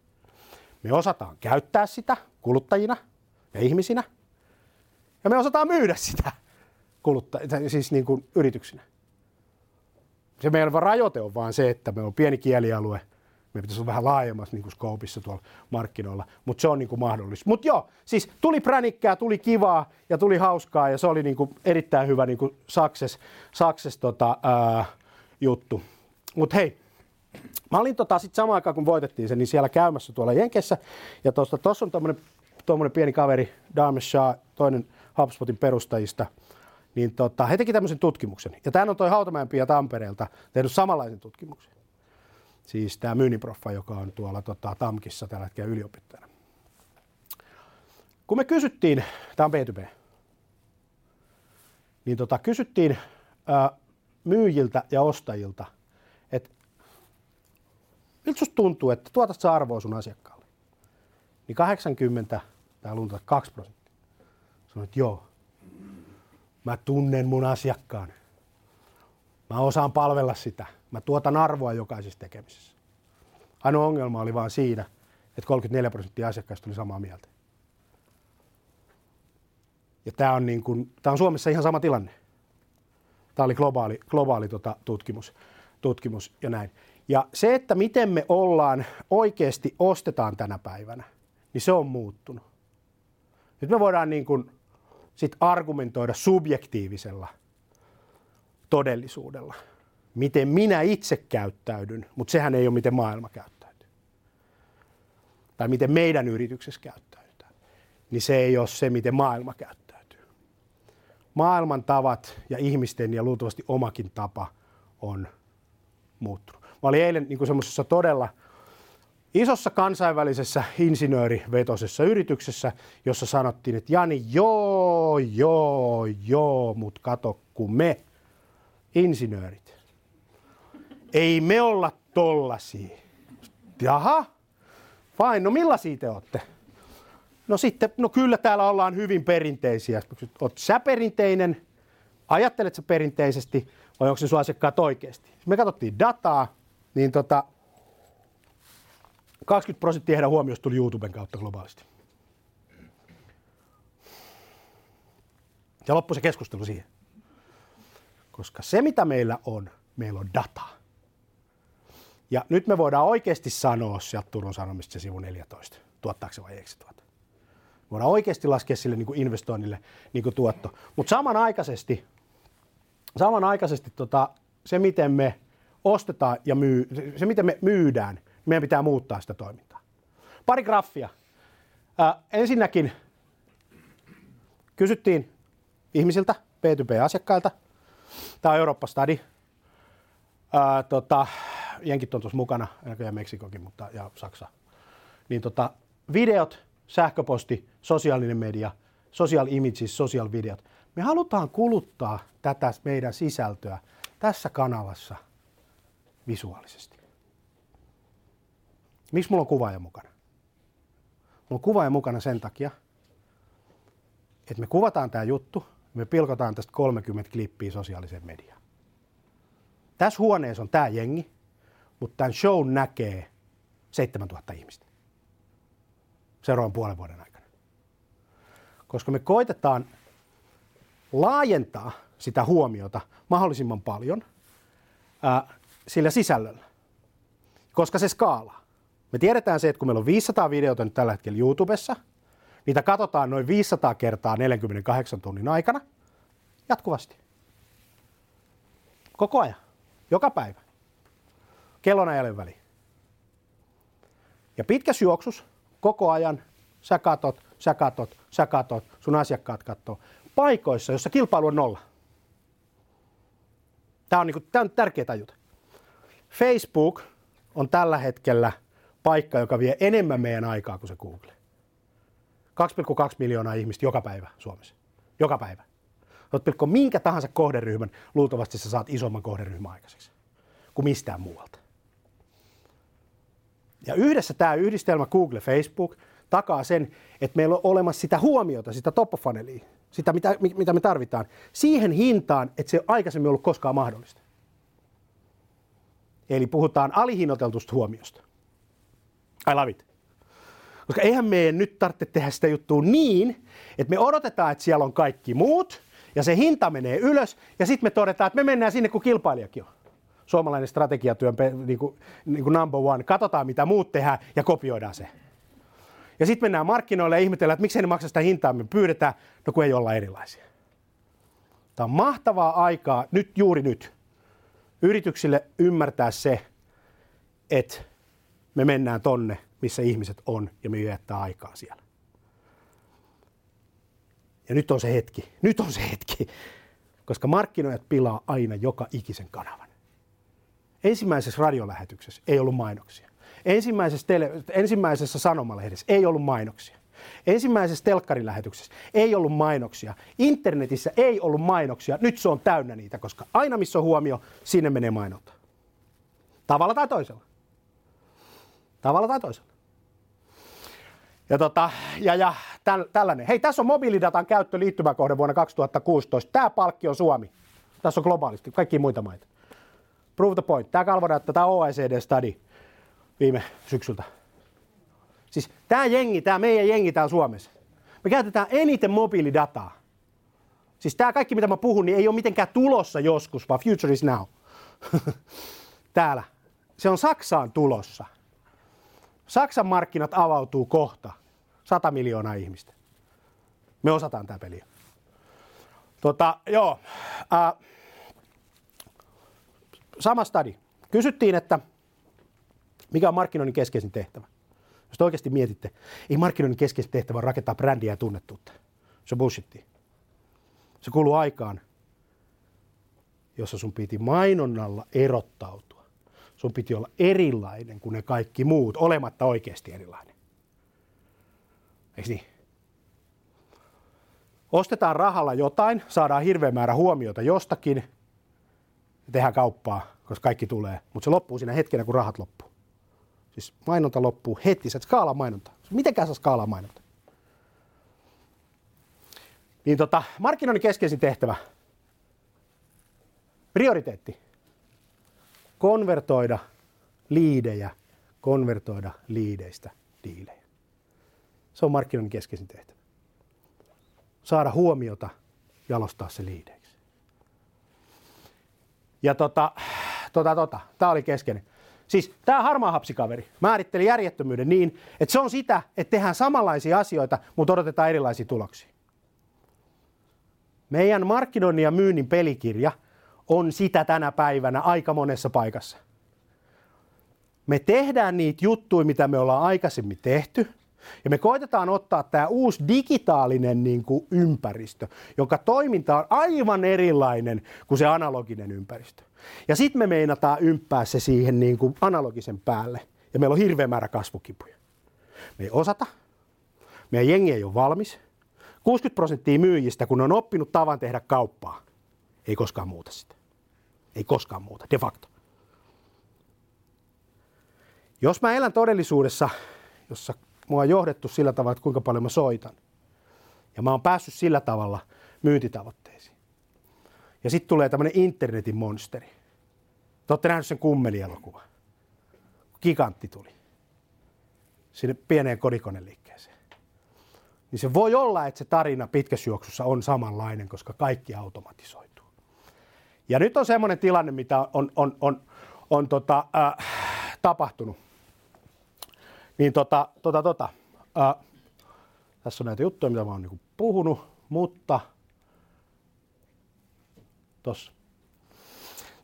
Me osataan käyttää sitä kuluttajina ja ihmisinä, ja me osataan myydä sitä kuluttajina, siis niin kuin yrityksinä. Se meidän rajoite on vaan se, että me on pieni kielialue, me pitäisi olla vähän laajemmassa niin kuin skoopissa tuolla markkinoilla, mutta se on niin kuin mahdollista. Mutta joo, siis tuli pränikkää, tuli kivaa ja tuli hauskaa ja se oli niin kuin erittäin hyvä niin kuin success, success, tota, ää, juttu. Mutta hei, mä olin tota, sitten samaan aikaan kun voitettiin sen, niin siellä käymässä tuolla Jenkessä ja tuossa on tämmöinen tuommoinen pieni kaveri, Darmesh Shah, toinen HubSpotin perustajista, niin tota, he teki tämmöisen tutkimuksen. Ja tämän on toi Hautamäen Pia Tampereelta tehnyt samanlaisen tutkimuksen. Siis tämä myynniproffa, joka on tuolla tota, TAMKissa tällä hetkellä yliopettajana. Kun me kysyttiin, tämä on B kaksi B, niin tota, kysyttiin ää, myyjiltä ja ostajilta, että miltä susta tuntuu, että tuotat sä arvoa sun asiakkaalle? Niin kahdeksankymmentä, tää lunta kaksi prosenttia. Sanoin, että joo, mä tunnen mun asiakkaan. Mä osaan palvella sitä. Mä tuotan arvoa jokaisessa tekemisessä. Ainoa ongelma oli vaan siinä, että kolmekymmentäneljä prosenttia asiakkaista oli samaa mieltä. Ja tää on, niin kun, tää on Suomessa ihan sama tilanne. Tää oli globaali, globaali tota, tutkimus, tutkimus ja näin. Ja se, että miten me ollaan oikeasti ostetaan tänä päivänä, niin se on muuttunut. Nyt me voidaan niin kun sit argumentoida subjektiivisella todellisuudella, miten minä itse käyttäydyn, mutta sehän ei ole miten maailma käyttäytyy. Tai miten meidän yrityksessä käyttäytyy, niin se ei ole se, miten maailma käyttäytyy. Maailman tavat ja ihmisten ja luultavasti omakin tapa on muuttunut. Mä olin eilen niin kuin semmoisessa todella isossa kansainvälisessä insinöörivetosessa yrityksessä, jossa sanottiin, että Jani, joo, joo, joo, mut kato, kun me insinöörit, ei me olla tollasia. Jaha, fine, no millaisia te ootte? No sitten, no kyllä täällä ollaan hyvin perinteisiä. Oot sä perinteinen, ajattelet sä perinteisesti vai onko se sun asiakkaat oikeasti? Me katsottiin dataa, niin tota kaksikymmentä prosenttia heidän huomiosta tuli YouTuben kautta globaalisti. Ja loppui se keskustelu siihen. Koska se, mitä meillä on, meillä on dataa. Ja nyt me voidaan oikeasti sanoa sieltä Turun Sanomista se sivu neljätoista, tuottaako se vai eikö se tuota. Voidaan oikeasti laskea sille niin kuin investoinnille niin kuin tuotto. Mutta samanaikaisesti, samanaikaisesti tota, se, miten me ostetaan ja myy, se, miten me myydään, meidän pitää muuttaa sitä toimintaa. Pari graffia. Äh, ensinnäkin kysyttiin ihmisiltä, B kaksi B-asiakkailta. Tämä on Eurooppa Study. Ää, tota, jenkit on tuossa mukana, ja Meksikokin, mutta ja Saksa. Niin tota, videot, sähköposti, sosiaalinen media, social images, social videot. Me halutaan kuluttaa tätä meidän sisältöä tässä kanavassa visuaalisesti. Miksi mulla on kuvaaja mukana? Mulla on kuvaaja mukana sen takia, että me kuvataan tää juttu, me pilkotaan tästä kolmekymmentä klippiä sosiaaliseen mediaan. Tässä huoneessa on tää jengi, mutta tämän show näkee seitsemäntuhatta ihmistä seuraavan puolen vuoden aikana. Koska me koitetaan laajentaa sitä huomiota mahdollisimman paljon ää, sillä sisällöllä, koska se skaalaa. Me tiedetään se, että kun meillä on viisisataa videota nyt tällä hetkellä YouTubessa, niitä katsotaan noin viisisataa kertaa neljänkymmenenkahdeksan tunnin aikana jatkuvasti. Koko ajan, joka päivä, kellonajalle väliin. Ja pitkässä juoksussa koko ajan sä katot, sä katot, sä katot, sun asiakkaat katsoo paikoissa, jossa kilpailu on nolla. Tämä on, niin kuin, tämä on tärkeä tajuta. Facebook on tällä hetkellä paikka, joka vie enemmän meidän aikaa kuin se Google. kaksi pilkku kaksi miljoonaa ihmistä joka päivä Suomessa. Joka päivä. Oletko minkä tahansa kohderyhmän, luultavasti sä saat isomman kohderyhmän aikaiseksi kuin mistään muualta. Ja yhdessä tämä yhdistelmä Google-Facebook takaa sen, että meillä on olemassa sitä huomiota, sitä top-funneliä, sitä mitä, mitä me tarvitaan, siihen hintaan, että se ei aikaisemmin ollut koskaan mahdollista. Eli puhutaan alihinnoiteltusta huomiosta. I love it. Koska eihän meidän nyt tarvitse tehdä sitä juttua niin, että me odotetaan, että siellä on kaikki muut, ja se hinta menee ylös, ja sitten me todetaan, että me mennään sinne, kun kilpailijakin on. Suomalainen strategiatyön niin kuin, niin kuin number one. Katsotaan, mitä muut tehdään, ja kopioidaan se. Ja sitten mennään markkinoille ja ihmetellään, että miksei ne maksa sitä hintaa, me pyydetään, no kun ei olla erilaisia. Tämä on mahtavaa aikaa, nyt juuri nyt, yrityksille ymmärtää se, että me mennään tonne, missä ihmiset on, ja me jättää aikaa siellä. Ja nyt on se hetki, nyt on se hetki, koska markkinoijat pilaa aina joka ikisen kanavan. Ensimmäisessä radiolähetyksessä ei ollut mainoksia. Ensimmäisessä, tele- ensimmäisessä sanomalehdessä ei ollut mainoksia. Ensimmäisessä telkkarilähetyksessä ei ollut mainoksia. Internetissä ei ollut mainoksia. Nyt se on täynnä niitä, koska aina missä on huomio, sinne menee mainonta. Tavalla tai toisella. Tavalla tai toisella. Ja, tota, ja, ja täl, tällainen. Hei, tässä on mobiilidatan käyttö liittymäkohde vuonna kaksituhattakuusitoista. Tämä palkki on Suomi. Tässä on globaalisti. Kaikki muita maita. Prove the point. Tämä kalvodatta, tämä O E C D-study viime syksyltä. Siis tämä jengi, tämä meidän jengi täällä Suomessa. Me käytetään eniten mobiilidataa. Siis tämä kaikki, mitä mä puhun, niin ei ole mitenkään tulossa joskus, vaan future is now. Täällä. Se on Saksaan tulossa. Saksan markkinat avautuu kohta. Sata miljoonaa ihmistä. Me osataan tämä peliä. Tota, joo. Äh, sama study. Kysyttiin, että mikä on markkinoinnin keskeisin tehtävä. Jos te oikeasti mietitte, ei markkinoinnin keskeisin tehtävä on rakentaa brändiä ja tunnettuutta. Se bullshittiin. Se kuuluu aikaan, jossa sun piti mainonnalla erottautua. Sun piti olla erilainen kuin ne kaikki muut, olematta oikeasti erilainen. Eiks niin? Ostetaan rahalla jotain, saadaan hirveä määrä huomiota jostakin ja tehdään kauppaa, koska kaikki tulee. Mutta se loppuu siinä hetkenä, kun rahat loppuu. Siis mainonta loppuu heti, sä et skaalaa mainontaa. Mitenkään sä skaalaa mainontaa? Niin tota, markkinoinnin keskeisin tehtävä. Prioriteetti. Konvertoida liidejä, konvertoida liideistä diilejä. Se on markkinoinnin keskeisin tehtävä. Saada huomiota, jalostaa se liideiksi. Ja tota, tota, tota, tää oli keskeinen. Siis tää harmaa hapsikaveri määritteli järjettömyyden niin, että se on sitä, että tehdään samanlaisia asioita, mutta odotetaan erilaisia tuloksia. Meidän markkinoinnin ja myynnin pelikirja on sitä tänä päivänä aika monessa paikassa. Me tehdään niitä juttuja, mitä me ollaan aikaisemmin tehty. Ja me koitetaan ottaa tämä uusi digitaalinen niin kuin ympäristö, jonka toiminta on aivan erilainen kuin se analoginen ympäristö. Ja sitten me meinataan ympää se siihen niin kuin analogisen päälle. Ja meillä on hirveä määrä kasvukipuja. Me ei osata, meidän jengi ei ole valmis. kuusikymmentä prosenttia myyjistä, kun on oppinut tavan tehdä kauppaa, ei koskaan muuta sitä. Ei koskaan muuta, de facto. Jos mä elän todellisuudessa, jossa mua on johdettu sillä tavalla, että kuinka paljon mä soitan, ja mä oon päässyt sillä tavalla myyntitavoitteisiin. Ja sitten tulee tämmöinen internetin monsteri. Te ootte nähneet sen Kummeli-elokuva. Gigantti tuli sinne pieneen kodikoneliikkeeseen. Niin se voi olla, että se tarina pitkässä juoksussa on samanlainen, koska kaikki automatisoituu. Ja nyt on semmoinen tilanne, mitä on, on, on, on tota, äh, tapahtunut. Niin tota, tota, tota. Äh, tässä on näitä juttuja, mitä mä oon niinku puhunut, mutta tossa.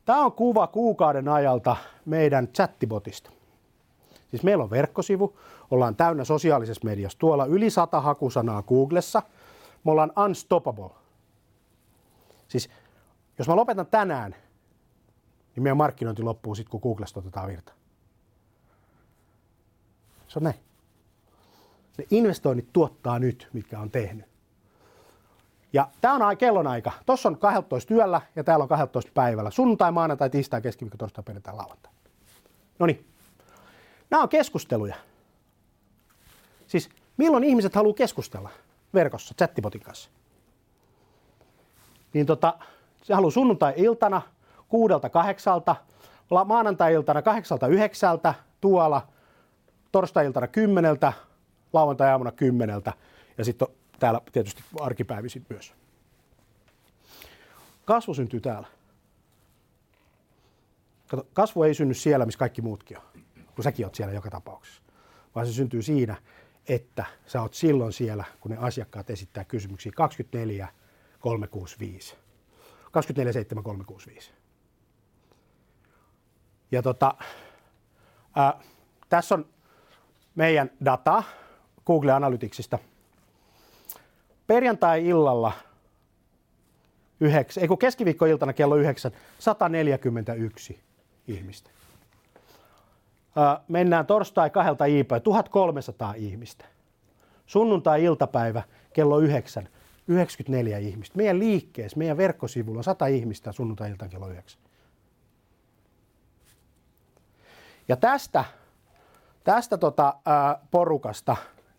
Tämä on kuva kuukauden ajalta meidän chattibotista. Siis meillä on verkkosivu, ollaan täynnä sosiaalisessa mediassa, tuolla yli sata hakusanaa Googlessa, me ollaan unstoppable. Siis jos mä lopetan tänään, niin meidän markkinointi loppuu sitten, kun Googlesta otetaan virta. Se on näin. Ne investoinnit tuottaa nyt, mitkä on tehnyt. Ja tää on kellonaika. Tossa on kaksitoista yöllä ja täällä on kaksitoista päivällä. Sunnuntai, maanantai, tiistai, keskiviikko, torstai, perjantai, lauantai. Noniin. Nämä on keskusteluja. Siis milloin ihmiset haluaa keskustella verkossa chattibotin kanssa? Niin tota, se haluaa sunnuntai-iltana kuudelta kahdeksalta, maanantai-iltana kahdeksalta yhdeksältä, tuolla torstai-iltana kymmeneltä, lauantai-aamuna kymmeneltä ja sitten täällä tietysti arkipäivisin myös. Kasvu syntyy täällä. Kato, kasvu ei synny siellä, missä kaikki muutkin on, kun säkin oot siellä joka tapauksessa. Vaan se syntyy siinä, että sä oot silloin siellä, kun ne asiakkaat esittää kysymyksiä kaksikymmentäneljä kolmesataakuusikymmentäviisi. kaksikymmentäneljä seitsemän kolmesataakuusikymmentäviisi. Ja tota, äh, tässä on meidän data Google Analyticsista. Perjantai-illalla, yhdeksän, ei kun keskiviikko-iltana kello yhdeksän, sata neljäkymmentäyksi ihmistä. Ö, mennään torstai kahdelta iipäin, tuhatkolmesataa ihmistä. Sunnuntai-iltapäivä kello yhdeksän, yhdeksänkymmentäneljä ihmistä. Meidän liikkeessä, meidän verkkosivulla on sata ihmistä sunnuntai-iltaan kello yhdeksän. Ja tästä, tästä tota, ö, porukasta,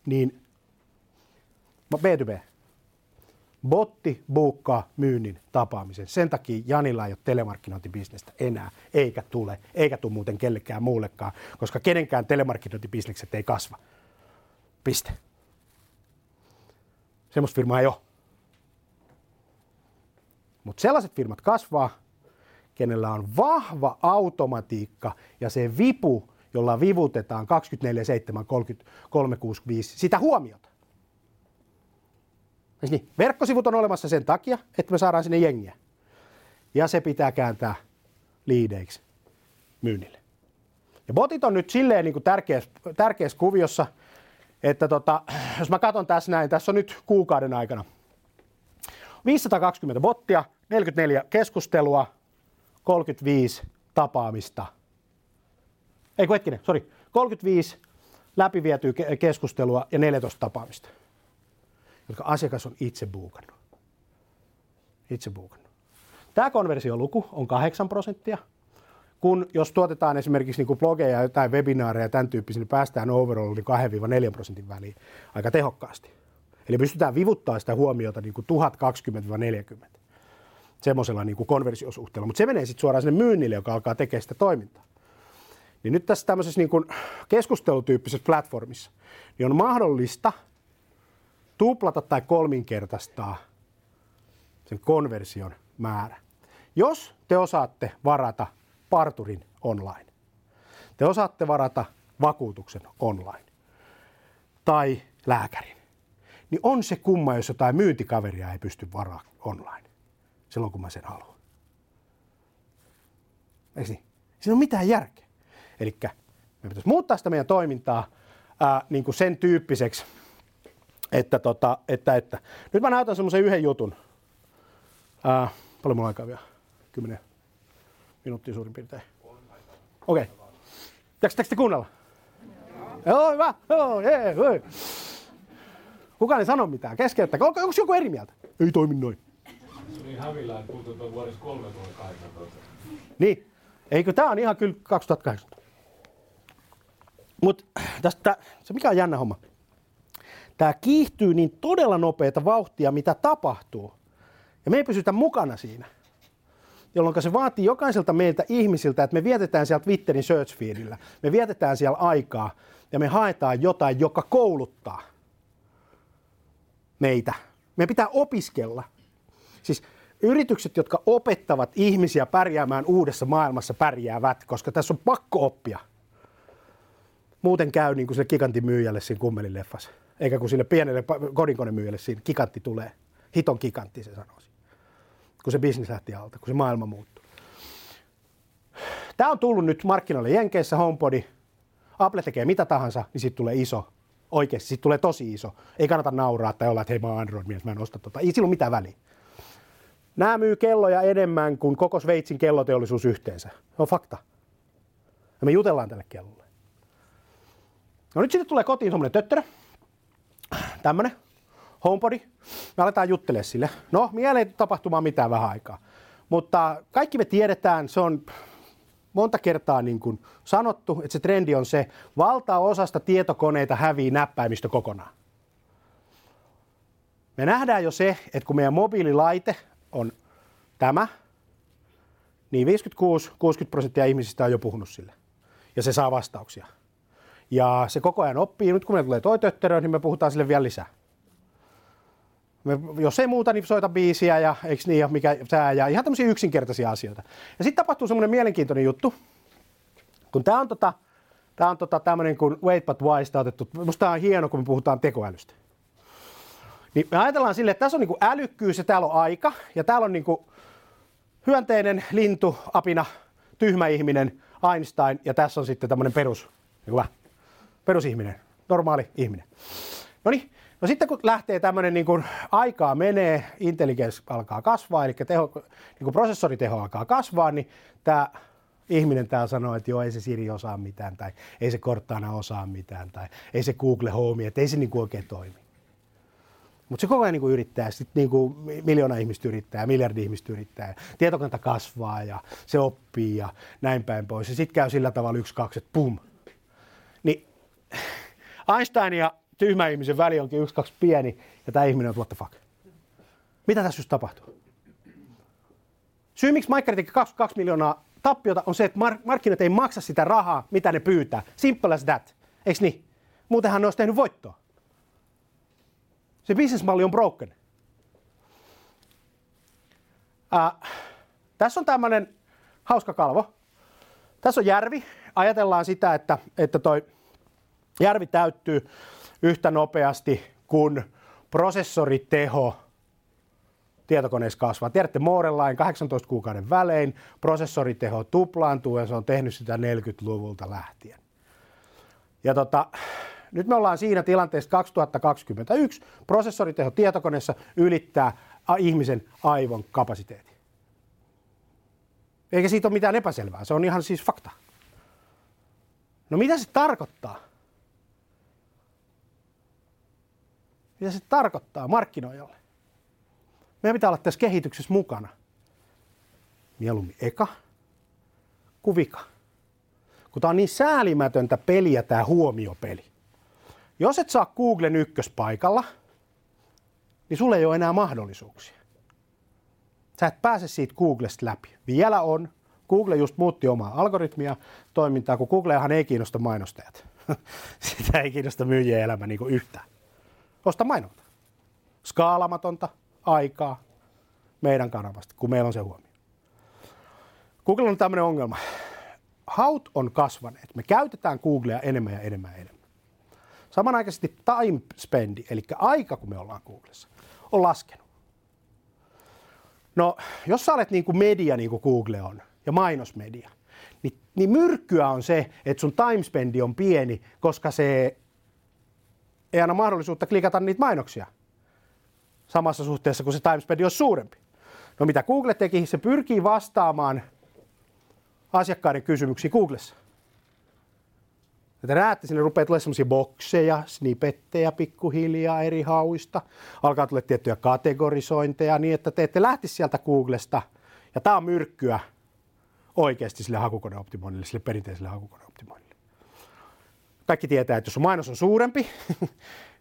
niin B to B. Botti buukkaa myynnin tapaamisen. Sen takia Janilla ei ole telemarkkinointibisnestä enää, eikä tule, eikä tule muuten kellekään muullekaan, koska kenenkään telemarkkinointibisnekset ei kasva. Piste. Semmoista firmaa ei ole. Mutta sellaiset firmat kasvaa, kenellä on vahva automatiikka ja se vipu, jolla vivutetaan kaksikymmentäneljä seitsemän kolmesataakuusikymmentäviisi, sitä huomiota. Niin. Verkkosivut on olemassa sen takia, että me saadaan sinne jengiä. Ja se pitää kääntää liideiksi myynnille. Ja botit on nyt silleen niin kuin tärkeässä, tärkeässä kuviossa, että tota, jos mä katson tässä näin, tässä on nyt kuukauden aikana viisisataakaksikymmentä bottia, neljäkymmentäneljä keskustelua, kolmekymmentäviisi tapaamista. Ei kun hetkinen, sori, kolmekymmentäviisi läpivietyä keskustelua ja neljätoista tapaamista, jotka asiakas on itse buukannut. Itse buukannut. Tämä konversioluku on kahdeksan prosenttia, kun jos tuotetaan esimerkiksi niin blogeja tai webinaareja tämän tyyppisiä, niin päästään overall niin kahden–neljän prosentin väliin aika tehokkaasti. Eli pystytään vivuttamaan sitä huomiota niin tuhatkaksikymmentä–neljäkymmentä semmoisella niin konversiosuhteella, mutta se menee sitten suoraan sinne myynnille, joka alkaa tekemään sitä toimintaa. Niin nyt tässä tämmöisessä niin keskustelutyyppisessä platformissa niin on mahdollista tuplata tai kolminkertaistaa sen konversion määrä, jos te osaatte varata parturin online, te osaatte varata vakuutuksen online tai lääkärin, niin on se kumma, jos jotain myyntikaveria ei pysty varaa online silloin, kun mä sen haluan. Eikö niin? Siinä ei ole mitään järkeä. Elikkä me pitäisi muuttaa sitä meidän toimintaa ää, niin kuin sen tyyppiseksi, että, tota, että, että. Nyt mä näytän semmoisen yhden jutun. Ää, paljon mulla aikaa vielä? Kymmenen minuuttia suurin piirtein. Okei. Okay. Jaksatteko te kuunnella? Joo, hyvä. Joo, jee, jee. Kukaan ei sano mitään. Keskeyttäkö? Onko joku eri mieltä? Ei toimi noin. Niin hävillään, että kuultu tuon vuodessa kolmekymmentäkahdeksantoista. Niin. Eikö tää on ihan kyllä kaksituhattakahdeksantoista. Mut tästä, se mikä on jännä homma. Tää kiihtyy niin todella nopeata vauhtia, mitä tapahtuu. Ja me ei pysytä mukana siinä. Jolloin se vaatii jokaiselta meiltä ihmisiltä, että me vietetään siellä Twitterin search feedillä. Me vietetään siellä aikaa ja me haetaan jotain, joka kouluttaa meitä. Meidän pitää opiskella. Siis yritykset, jotka opettavat ihmisiä pärjäämään uudessa maailmassa, pärjäävät, koska tässä on pakko oppia. Muuten käy niin kuin sille Gigantin myyjälle siinä Kummelin leffassa. Eikä kuin sille pienelle kodinkonemyyjälle siinä Gigantti tulee. Hiton Gigantti se sanoo. Kun se bisnes lähti alta, kun se maailma muuttuu. Tämä on tullut nyt markkinoille Jenkeissä, HomePodi. Apple tekee mitä tahansa, niin siitä tulee iso. Oikeasti, siitä tulee tosi iso. Ei kannata nauraa tai olla, että hei, mä oon Android-mies, mä en osta tota. Ei sillä ole mitään väliä. Nämä myy kelloja enemmän kuin koko Sveitsin kelloteollisuus yhteensä. Se on fakta. Ja me jutellaan tälle kellolle. No nyt sitten tulee kotiin semmoinen töttörä. Tämmönen. HomePodi, me aletaan juttelemaan sille. No, mieleen ei tule tapahtumaan mitään vähän aikaa. Mutta kaikki me tiedetään, se on monta kertaa niin kuin sanottu, että se trendi on se, valtaosasta tietokoneita hävii näppäimistö kokonaan. Me nähdään jo se, että kun meidän mobiililaite on tämä, niin viisikymmentäkuusi kuusikymmentä prosenttia ihmisistä on jo puhunut sille. Ja se saa vastauksia. Ja se koko ajan oppii. Nyt kun meillä tulee toi tötterö, niin me puhutaan sille vielä lisää. Me, jos ei muuta, niin soita biisiä ja eiks niin ja mikä sää ja ihan tämmöisiä yksinkertaisia asioita. Ja sitten tapahtuu semmoinen mielenkiintoinen juttu, kun tää on tota, tää on tota tämmönen kuin Wait But Whysta otettu. Musta tää on hieno, kun me puhutaan tekoälystä. Niin me ajatellaan silleen, että tässä on niinku älykkyys ja täällä on aika ja täällä on niinku hyönteinen, lintu, apina, tyhmä ihminen, Einstein ja tässä on sitten tämmönen perus, niinku vähän, perusihminen, normaali ihminen. Noniin. No sitten kun lähtee tämmöinen niin kuin aikaa menee, intelligence alkaa kasvaa, eli teho, niin kuin prosessoriteho alkaa kasvaa, niin tämä ihminen täällä sanoo, että joo, ei se Siri osaa mitään, tai ei se Cortana osaa mitään, tai ei se Google Home, että ei se niin kuin oikein toimi. Mutta se koko ajan niin kuin yrittää, sitten niin kuin miljoona ihmistä yrittää, miljardi ihmistä yrittää, tietokanta kasvaa ja se oppii ja näin päin pois. Ja sitten käy sillä tavalla yksi, kaksi, että pum. Niin Einstein ja tyhmä ihmisen väli onkin yksi, kaksi pieni ja tämä ihminen on what the fuck. Mitä tässä just tapahtuu? Syy, miksi Maikkari teki kaksikymmentäkaksi miljoonaa tappiota, on se, että mark- markkinat ei maksa sitä rahaa, mitä ne pyytää. Simple as that. Eiks niin? Muutenhan ne olisi tehnyt voittoa. Se bisnesmalli on broken. Äh, tässä on tämmöinen hauska kalvo. Tässä on järvi. Ajatellaan sitä, että, että toi järvi täyttyy yhtä nopeasti kuin prosessoriteho tietokoneessa kasvaa. Tiedätte Moorelain kahdeksantoista kuukauden välein prosessoriteho tuplaantuu ja se on tehnyt sitä neljäkymmentäluvulta lähtien. Ja tota, nyt me ollaan siinä tilanteessa kaksituhattakaksikymmentäyksi prosessoriteho tietokoneessa ylittää ihmisen aivon kapasiteetin. Eikä siitä ole mitään epäselvää, se on ihan siis fakta. No mitä se tarkoittaa? Mitä se tarkoittaa markkinoijalle? Meidän pitää olla tässä kehityksessä mukana. Mieluummin eka kuin vika. Kun tää on niin säälimätöntä peliä tää huomiopeli. Jos et saa Googlen ykköspaikalla, niin sulle ei ole enää mahdollisuuksia. Sä et pääse siitä Googlesta läpi. Vielä on. Google just muutti omaa algoritmia toimintaa, kun Googleahan ei kiinnosta mainostajat. Sitä ei kiinnosta myyjien elämä niin kuin yhtään. Osta mainonta. Skaalamatonta aikaa meidän kanavasta, kun meillä on se huomio. Google on tämmöinen ongelma. Haut on kasvaneet. Me käytetään Googlea enemmän ja enemmän ja enemmän. Samanaikaisesti time spendi, eli aika kun me ollaan Googlessa, on laskenut. No, jos sä olet niin kuin media niin kuin Google on ja mainosmedia, niin, niin myrkkyä on se, että sun time spendi on pieni, koska se ei anna mahdollisuutta klikata niitä mainoksia samassa suhteessa, kun se timespend olisi suurempi. No mitä Google teki? Se pyrkii vastaamaan asiakkaiden kysymyksiin Googlessa. Ja te näette, sinne rupeaa tulemaan sellaisia bokseja, snippettejä pikkuhiljaa eri hauista. Alkaa tulla tiettyjä kategorisointeja niin, että te ette lähtisi sieltä Googlesta. Ja tämä on myrkkyä oikeasti sille hakukoneoptimoinnille, sille perinteiselle hakukoneoptimoinnille. Kaikki tietää, että jos sun mainos on suurempi,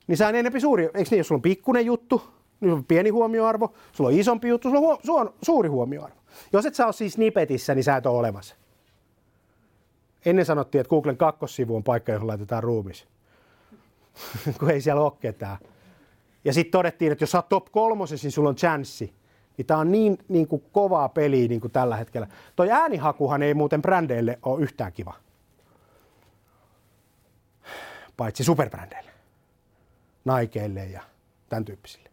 niin sä on enempi suuri. Eikö niin, jos sulla on pikkuinen juttu, niin on pieni huomioarvo, sulla on isompi juttu, sulla on, huom- sulla on suuri huomioarvo. Jos et sä ole siis snippetissä, niin sä et ole olemassa. Ennen sanottiin, että Googlen kakkossivu on paikka, johon laitetaan ruumis, kun ei siellä ole ketään. Ja sitten todettiin, että jos sä oot top kolmosessa, niin sulla on chanssi. Niin tää on niin, niin kuin kovaa peliä niin kuin tällä hetkellä. Toi äänihakuhan ei muuten brändeille ole yhtään kiva. Paitsi superbrändeille, Nikeille ja tämän tyyppisille.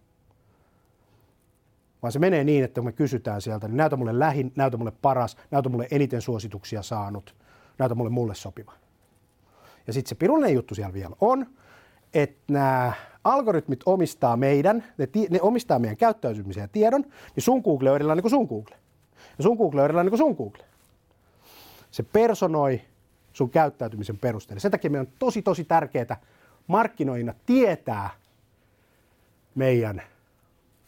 Vaan se menee niin, että kun me kysytään sieltä, niin näytä mulle lähin, näytä mulle paras, näytä mulle eniten suosituksia saanut, näytä mulle mulle sopiva. Ja sitten se pirullinen juttu siellä vielä on, että nämä algoritmit omistaa meidän, ne, ti- ne omistaa meidän käyttäytymisen ja tiedon, niin sun Google on erilainen kuin sun Google. Ja sun Google on erilainen kuin sun Google. Se personoi sun käyttäytymisen perusteella. Sen takia meidän on tosi, tosi tärkeää markkinoina tietää meidän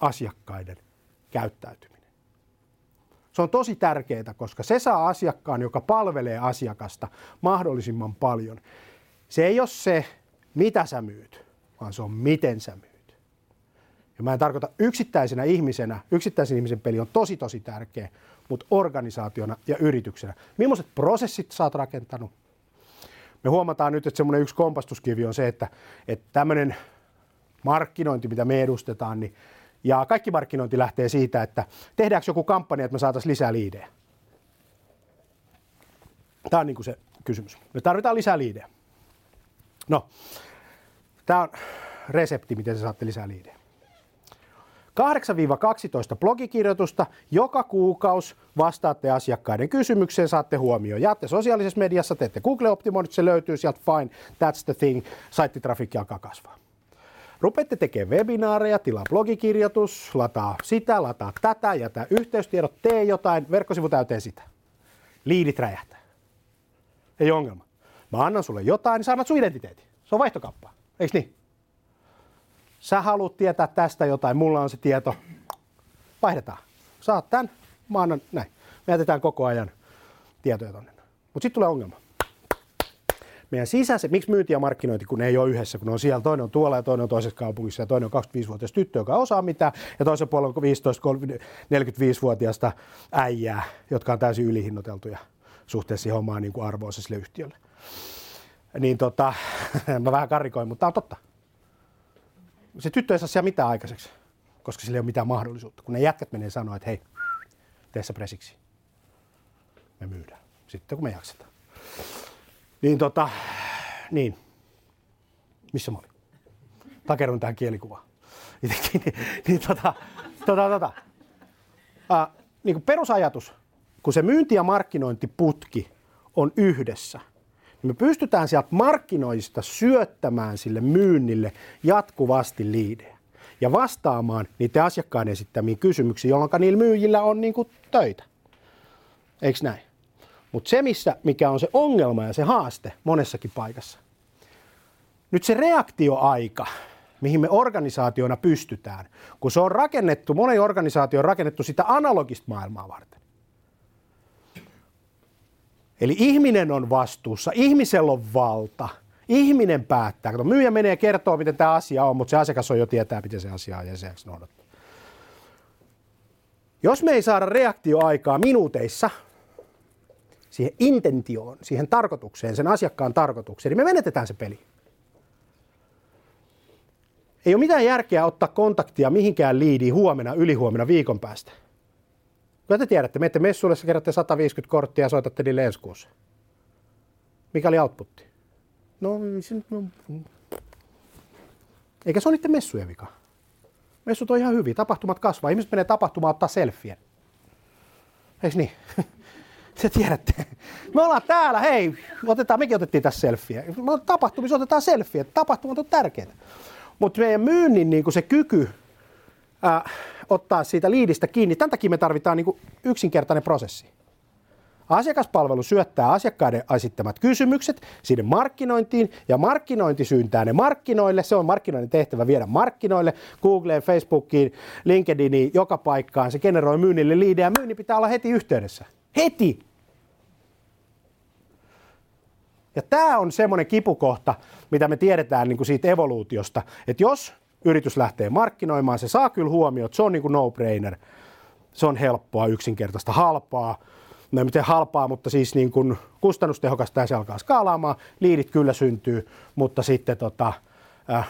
asiakkaiden käyttäytyminen. Se on tosi tärkeää, koska se saa asiakkaan, joka palvelee asiakasta mahdollisimman paljon. Se ei ole se, mitä sä myyt, vaan se on miten sä myyt. Ja mä en tarkoita yksittäisenä ihmisenä, yksittäisen ihmisen peli on tosi, tosi tärkeä, mutta organisaationa ja yrityksenä. Millaiset prosessit sä oot rakentanut? Me huomataan nyt, että semmoinen yksi kompastuskivi on se, että, että tämmöinen markkinointi, mitä me edustetaan, niin, ja kaikki markkinointi lähtee siitä, että tehdäänkö joku kampanja, että me saataisiin lisää liidejä. Tämä on niin kuin se kysymys. Me tarvitaan lisää liidejä. No, tämä on resepti, miten te saatte lisää liidejä. kahdeksasta kahteentoista blogikirjoitusta, joka kuukausi vastaatte asiakkaiden kysymykseen, saatte huomioon. Jaatte sosiaalisessa mediassa, teette Google-optimoinnit, se löytyy sieltä, fine, that's the thing, saittitrafiikki alkaa kasvaa. Rupette tekemään webinaareja, tilaa blogikirjoitus, lataa sitä, lataa tätä, jätä yhteystiedot, tee jotain, verkkosivu täyteen sitä. Liidit räjähtää. Ei ongelma. Mä annan sulle jotain, niin sä annat sun identiteetin. Se on vaihtokauppaa, eikö niin? Sä haluat tietää tästä jotain, mulla on se tieto. Vaihdetaan. Saat tän, mä annan näin. Me jätetään koko ajan tietoja tonne. Mut sit tulee ongelma. Meidän sisäiset, miksi myynti ja markkinointi, kun ne ei ole yhdessä, kun ne on siellä, toinen on tuolla ja toinen on toisessa kaupungissa ja toinen on kaksikymmentäviisivuotias tyttö, joka osaa mitään, ja toisen puolella on viisitoista neljäkymmentäviisivuotiaista äijää, jotka on täysin ylihinnoiteltuja suhteessa siihen omaan niin kuin arvoonsa sille yhtiölle. Niin tota, mä vähän karrikoin, mutta tää on totta. Se tyttö ei saa siellä mitään aikaiseksi, koska sillä ei ole mitään mahdollisuutta. Kun ne jätkät menee sanoa, että hei, tee sä presiksi. Me myydään. Sitten kun me jaksetaan. Niin tota, niin. Missä mä olin? Takerron tähän kielikuvaan. Itsekin, niin, niin tota, tota, tota. Äh, niin kuin perusajatus, kun se myynti- ja markkinointiputki on yhdessä, niin me pystytään sieltä markkinoista syöttämään sille myynnille jatkuvasti liidejä ja vastaamaan niiden asiakkaan esittämiin kysymyksiin, jolloin niillä myyjillä on niinku töitä. Eiks näin? Mutta se, missä, mikä on se ongelma ja se haaste monessakin paikassa. Nyt se reaktioaika, mihin me organisaationa pystytään, kun se on rakennettu, monen organisaatio on rakennettu sitä analogista maailmaa varten. Eli ihminen on vastuussa, ihmisellä on valta, ihminen päättää. Kato, myyjä menee ja kertoo, miten tämä asia on, mutta se asiakas on jo tietää, miten se asia on ja se noudattaa. Jos me ei saada reaktioaikaa minuuteissa siihen intentioon, siihen tarkoitukseen, sen asiakkaan tarkoitukseen, niin me menetetään se peli. Ei ole mitään järkeä ottaa kontaktia mihinkään liidiin huomenna, ylihuomenna, viikon päästä. Kyllä te tiedätte, menette messuille, sä kerätte sata viisikymmentä korttia ja soitatte niille ensi kuussa. Mikä oli outputti? No, eikä se ole niiden messujen vika. Messut on ihan hyviä, tapahtumat kasvaa, ihmiset menee tapahtumaan ottaa selfien. Eiks niin? Se tiedätte. Me ollaan täällä, hei, otetaan, mekin otettiin tässä selfieä. Tapahtumissa otetaan selfieä, tapahtumat on tärkeitä. Mutta meidän myynnin niin kun se kyky äh, ottaa siitä liidistä kiinni, tämän takia me tarvitaan niin kun yksinkertainen prosessi. Asiakaspalvelu syöttää asiakkaiden esittämät kysymykset sinne markkinointiin ja markkinointi syyntää ne markkinoille. Se on markkinoinnin tehtävä viedä markkinoille, Googleen, Facebookiin, LinkedIniin, joka paikkaan. Se generoi myynnille liidejä ja myynnin pitää olla heti yhteydessä. Heti! Ja tämä on semmoinen kipukohta, mitä me tiedetään niin kuin siitä evoluutiosta, että jos yritys lähtee markkinoimaan, se saa kyllä huomiot, se on niin kuin no-brainer. Se on helppoa, yksinkertaista, halpaa. No miten halpaa, mutta siis niin kuin kustannustehokasta ja se alkaa skaalaamaan. Liidit kyllä syntyy, mutta sitten tota, äh,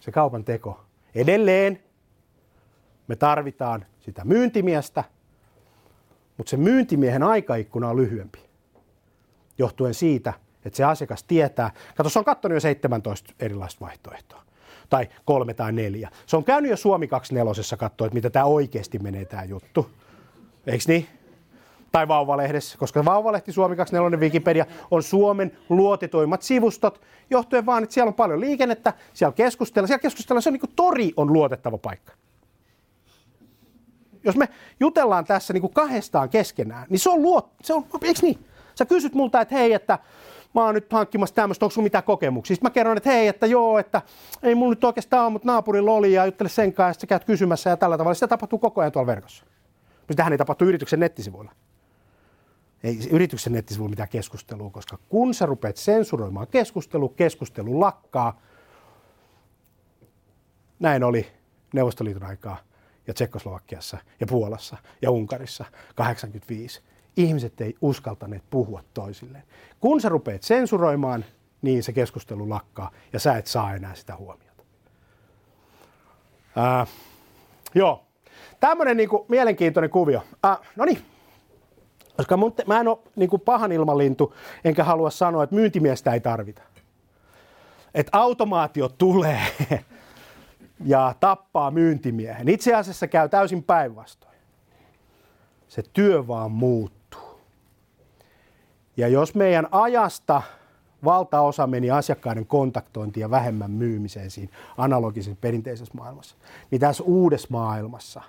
se kaupan teko. Edelleen me tarvitaan sitä myyntimiestä, mutta se myyntimiehen aikaikkuna on lyhyempi. Johtuen siitä, että se asiakas tietää. Kato, se on katsonut jo seitsemäntoista erilaista vaihtoehtoa. Tai kolme tai neljä. Se on käynyt jo Suomi kaksikymmentäneljä katsoa, että mitä tämä oikeasti menee tämä juttu. Eiks niin? Tai Vauvalehdessä, koska Vauvalehti, Suomi kaksikymmentäneljä, Wikipedia on Suomen luotetuimmat sivustot, johtuen vaan, että siellä on paljon liikennettä, siellä keskustellaan, siellä keskustellaan, se on niin kuin tori on luotettava paikka. Jos me jutellaan tässä niin kuin kahdestaan keskenään, niin se on luot, se on, eikö niin? Sä kysyt multa, että hei, että mä oon nyt hankkimassa tämmöistä, onko sun mitään kokemuksia? Sitten mä kerron, että hei, että joo, että ei mulla nyt oikeastaan ole, mutta naapurilla oli ja juttele sen kanssa, sä käyt kysymässä ja tällä tavalla. Sitä tapahtuu koko ajan tuolla verkossa. Sitähän ei tapahtu yrityksen nettisivuilla. Ei yrityksen nettisivuilla mitään keskustelua, koska kun sä rupeat sensuroimaan keskustelua, keskustelu lakkaa. Näin oli Neuvostoliiton aikaa ja Tsekkoslovakiassa ja Puolassa ja Unkarissa kahdeksankymmentäviisi. Ihmiset ei uskaltaneet puhua toisilleen. Kun sä rupeat sensuroimaan, niin se keskustelu lakkaa ja sä et saa enää sitä huomiota. Äh, joo, tämmönen niinku mielenkiintoinen kuvio. Äh, no niin. Koska mä en ole niin kuin pahan ilmalintu, enkä halua sanoa, että myyntimiestä ei tarvita. Että automaatio tulee ja tappaa myyntimiehen. Itse asiassa käy täysin päinvastoin. Se työ vaan muuttuu. Ja jos meidän ajasta valtaosa meni asiakkaiden kontaktointiin ja vähemmän myymiseen siinä analogisessa perinteisessä maailmassa, niin tässä uudessa maailmassa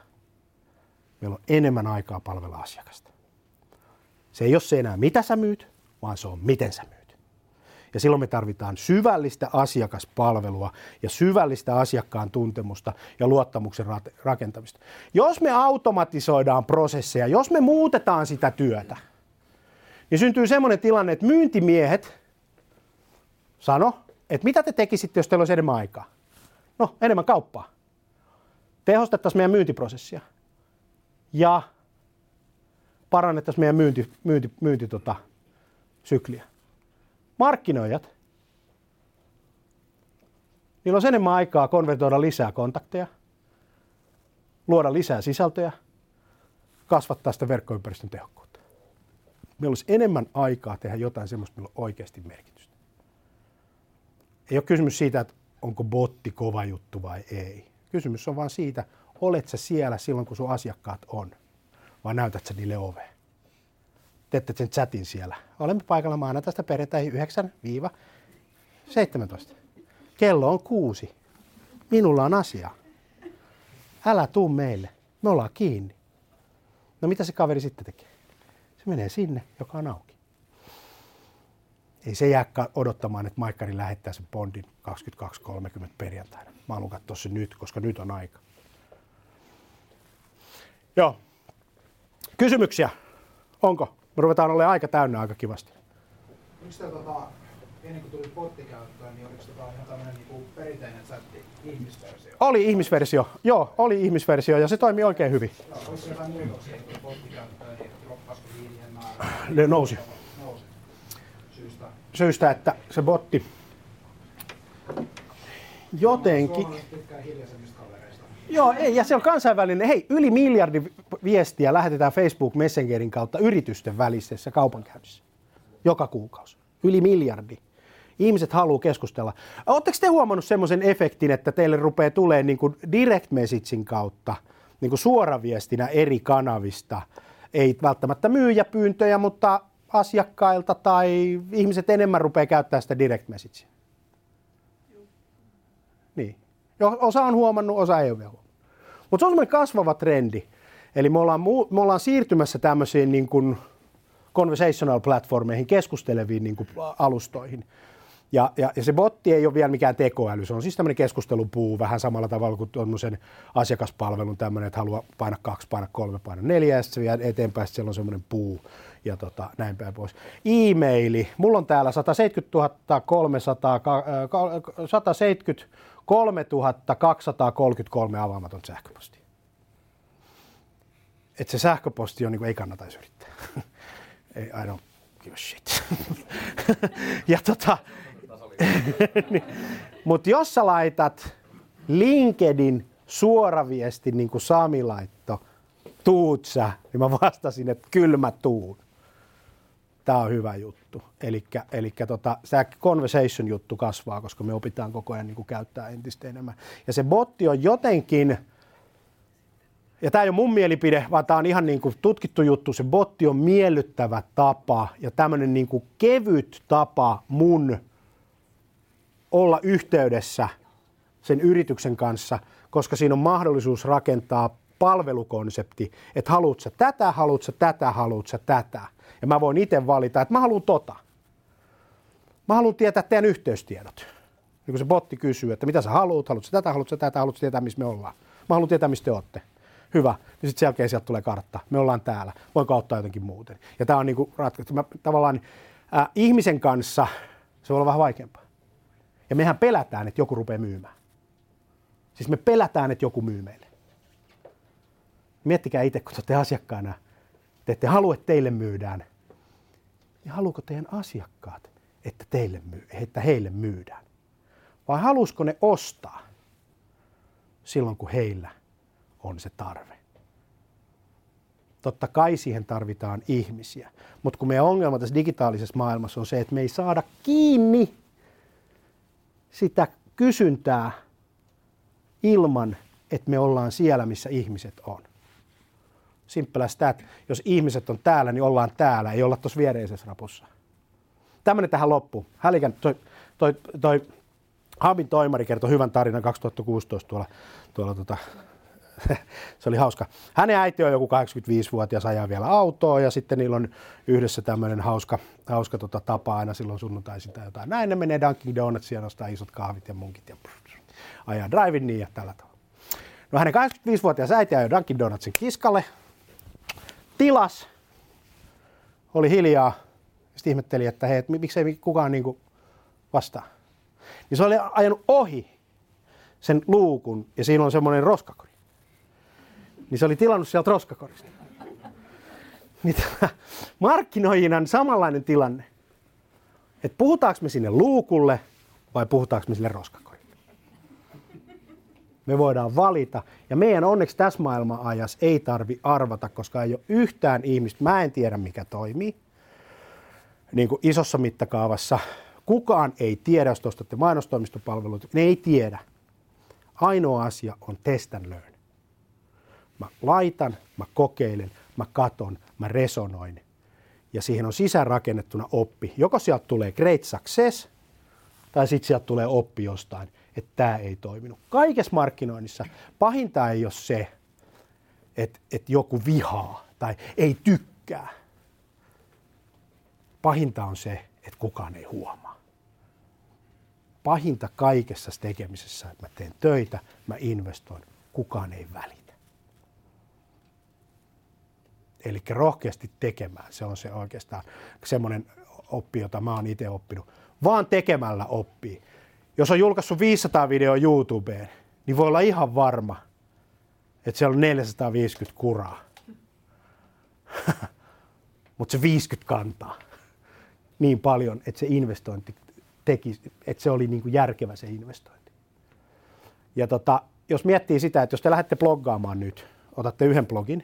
meillä on enemmän aikaa palvella asiakasta. Se ei ole se enää mitä sä myyt, vaan se on miten sä myyt. Ja silloin me tarvitaan syvällistä asiakaspalvelua ja syvällistä asiakkaan tuntemusta ja luottamuksen rakentamista. Jos me automatisoidaan prosesseja, jos me muutetaan sitä työtä, niin syntyy semmoinen tilanne, että myyntimiehet sano, että mitä te tekisitte, jos teillä olisi enemmän aikaa? No, enemmän kauppaa. Tehostettaisiin meidän myyntiprosessia. Ja parannettaisiin meidän myynti, myynti, myynti, tota, sykliä. Markkinoijat, niillä on enemmän aikaa konvertoida lisää kontakteja, luoda lisää sisältöjä, kasvattaa sitä verkkoympäristön tehokkuutta. Meillä olisi enemmän aikaa tehdä jotain sellaista, millä on oikeasti merkitystä. Ei ole kysymys siitä, että onko botti kova juttu vai ei. Kysymys on vaan siitä, olet sä siellä silloin, kun sun asiakkaat on. Vaan näytät sä niille oveen. Teette sen chatin siellä. Olemme paikalla maanantaista perjantaihin yhdeksän seitsemäntoista. Kello on kuusi. Minulla on asiaa. Älä tuu meille. Me ollaan kiinni. No mitä se kaveri sitten tekee? Se menee sinne, joka on auki. Ei se jääkään odottamaan, että Maikkari lähettää sen bondin kaksikymmentäkaksi kolmekymmentä perjantaina. Mä haluan katsoa sen nyt, koska nyt on aika. Joo. Kysymyksiä? Onko? Me ruvetaan olemaan aika täynnä aika kivasti. Onko tämä, tota, ennen kuin tuli bottikäyttöön, niin oliko tämä ihan tämmöinen niin perinteinen chatti ihmisversio? Oli ihmisversio. Joo, oli ihmisversio ja se toimi oikein hyvin. No, oliko jotain muutoksia, kun bottikäyttöön, niin droppasiko liinien määrä? Ne nousi. Nousi. Syystä? Syystä, että se botti jotenkin... Suomalaiset tykkää hiljaisemmista kavereista. Joo, ei, ja se on kansainvälinen. Hei, yli miljardi viestiä lähetetään Facebook Messengerin kautta yritysten välisessä kaupankäynnissä. Joka kuukausi. Yli miljardi. Ihmiset haluaa keskustella. Oletteko te huomannut semmoisen efektin, että teille rupeaa tulemaan niin kuin direct messaging kautta, niin kuin suoraviestinä eri kanavista ei välttämättä myyjäpyyntöjä, mutta asiakkailta tai ihmiset enemmän rupeaa käyttämään sitä direct messagea. Niin. Osa on huomannut, osa ei ole vielä huomannut. Mutta se on semmoinen kasvava trendi. Eli me ollaan, me ollaan siirtymässä tämmöisiin niin kuin conversational platformeihin, keskusteleviin niin kuin alustoihin. Ja, ja, ja se botti ei ole vielä mikään tekoäly, se on siis tämmöinen keskustelupuu vähän samalla tavalla kuin tuommoisen asiakaspalvelun tämmöinen, että haluaa paina kaksi, paina kolme, paina neljä, ja sitten eteenpäin sitten siellä on semmoinen puu ja tota, näin päin pois. E-maili, mulla on täällä sata seitsemänkymmentätuhatta kolmesataakolmekymmentäkolme avaamaton sähköpostia. Että se sähköposti on niin kuin ei kannata edes yrittää. Ei, I don't give a shit. Ja tota... niin. Mutta jos sä laitat LinkedIn suoraviesti, niin kuin Sami laitto, tuut sä, niin mä vastasin, että kyllä mä tuun. Tää on hyvä juttu. Elikkä, elikkä tota, tämä conversation-juttu kasvaa, koska me opitaan koko ajan niin kuin käyttää entistä enemmän. Ja se botti on jotenkin... Ja tämä ei ole mun mielipide, vaan tämä on ihan niin kuin tutkittu juttu. Se botti on miellyttävä tapa ja tämmöinen niin kuin kevyt tapa mun olla yhteydessä sen yrityksen kanssa, koska siinä on mahdollisuus rakentaa palvelukonsepti, että haluut sä tätä, haluut sä tätä, haluut sä tätä. Ja mä voin itse valita, että mä haluan tota. Mä haluan tietää teidän yhteystiedot. Niin kun se botti kysyy, että mitä sä haluut, haluut sä tätä, haluut sä tätä, haluut sä tietää, missä me ollaan. Mä haluan tietää, missä te ootte. Hyvä. Ja sitten sen jälkeen sieltä tulee kartta. Me ollaan täällä. Voinko auttaa jotenkin muuten? Ja tämä on niinku ratkaistu. Mä, tavallaan ä, ihmisen kanssa se voi olla vähän vaikeampaa. Ja mehän pelätään, että joku rupeaa myymään. Siis me pelätään, että joku myy meille. Miettikää itse, kun te olette asiakkaana. Te ette halua, että teille myydään. Ja haluuko teidän asiakkaat, että, teille myy, että heille myydään? Vai halusko ne ostaa silloin, kun heillä on se tarve. Totta kai siihen tarvitaan ihmisiä, mutta kun meidän ongelma tässä digitaalisessa maailmassa on se, että me ei saada kiinni sitä kysyntää ilman, että me ollaan siellä, missä ihmiset on. Simppelä sitä, että jos ihmiset on täällä, niin ollaan täällä, ei olla tuossa viereisessä rapussa. Tämmöinen tähän loppuun. Hälikän, toi, toi, toi Habin toimari kertoi hyvän tarinan kaksituhattakuusitoista tuolla, tuolla tota, se oli hauska. Hänen äiti on joku kahdeksankymmentäviisivuotias, ajaa vielä autoa ja sitten niillä on yhdessä tämmöinen hauska, hauska tota, tapa aina silloin sunnuntaisin tai jotain. Näin ne menee Dunkin Donutsia, nostaa isot kahvit ja munkit ja brrr, ajaa drivin niin ja tällä tavalla. No hänen kahdeksankymmentäviisivuotias äiti ajoi Dunkin Donutsin kiskalle, tilas, oli hiljaa ja sitten ihmetteli, että hei, et miksei kukaan niinku vastaa. Niin se oli ajanut ohi sen luukun ja siinä on semmoinen roskakori. Niin se oli tilannut sieltä roskakorista. Niin markkinoijina on samanlainen tilanne, että puhutaanko me sinne luukulle vai puhutaanko me sille roskakorille. Me voidaan valita ja meidän onneksi tässä maailmanajassa ei tarvi arvata, koska ei ole yhtään ihmistä, mä en tiedä mikä toimii, niin kuin isossa mittakaavassa. Kukaan ei tiedä, jos ostatte mainostoimistopalveluita, ne ei tiedä. Ainoa asia on test and learn. Mä laitan, mä kokeilen, mä katon, mä resonoin ja siihen on sisäänrakennettuna oppi. Joko sieltä tulee great success tai sitten sieltä tulee oppi jostain, että tämä ei toiminut. Kaikessa markkinoinnissa pahinta ei ole se, että, että joku vihaa tai ei tykkää. Pahinta on se, että kukaan ei huomaa. Pahinta kaikessa tekemisessä, että mä teen töitä, mä investoin, kukaan ei välitä. Eli rohkeasti tekemään, se on se oikeastaan semmoinen oppi, jota mä oon itse oppinut. Vaan tekemällä oppii. Jos on julkaissut viisisataa videoa YouTubeen, niin voi olla ihan varma, että siellä on neljäsataaviisikymmentä kuraa. Mutta se viisikymmentä kantaa niin paljon, että se investointi teki, että se oli niinku järkevä se investointi. Ja tota, jos miettii sitä, että jos te lähdette bloggaamaan nyt, otatte yhden blogin,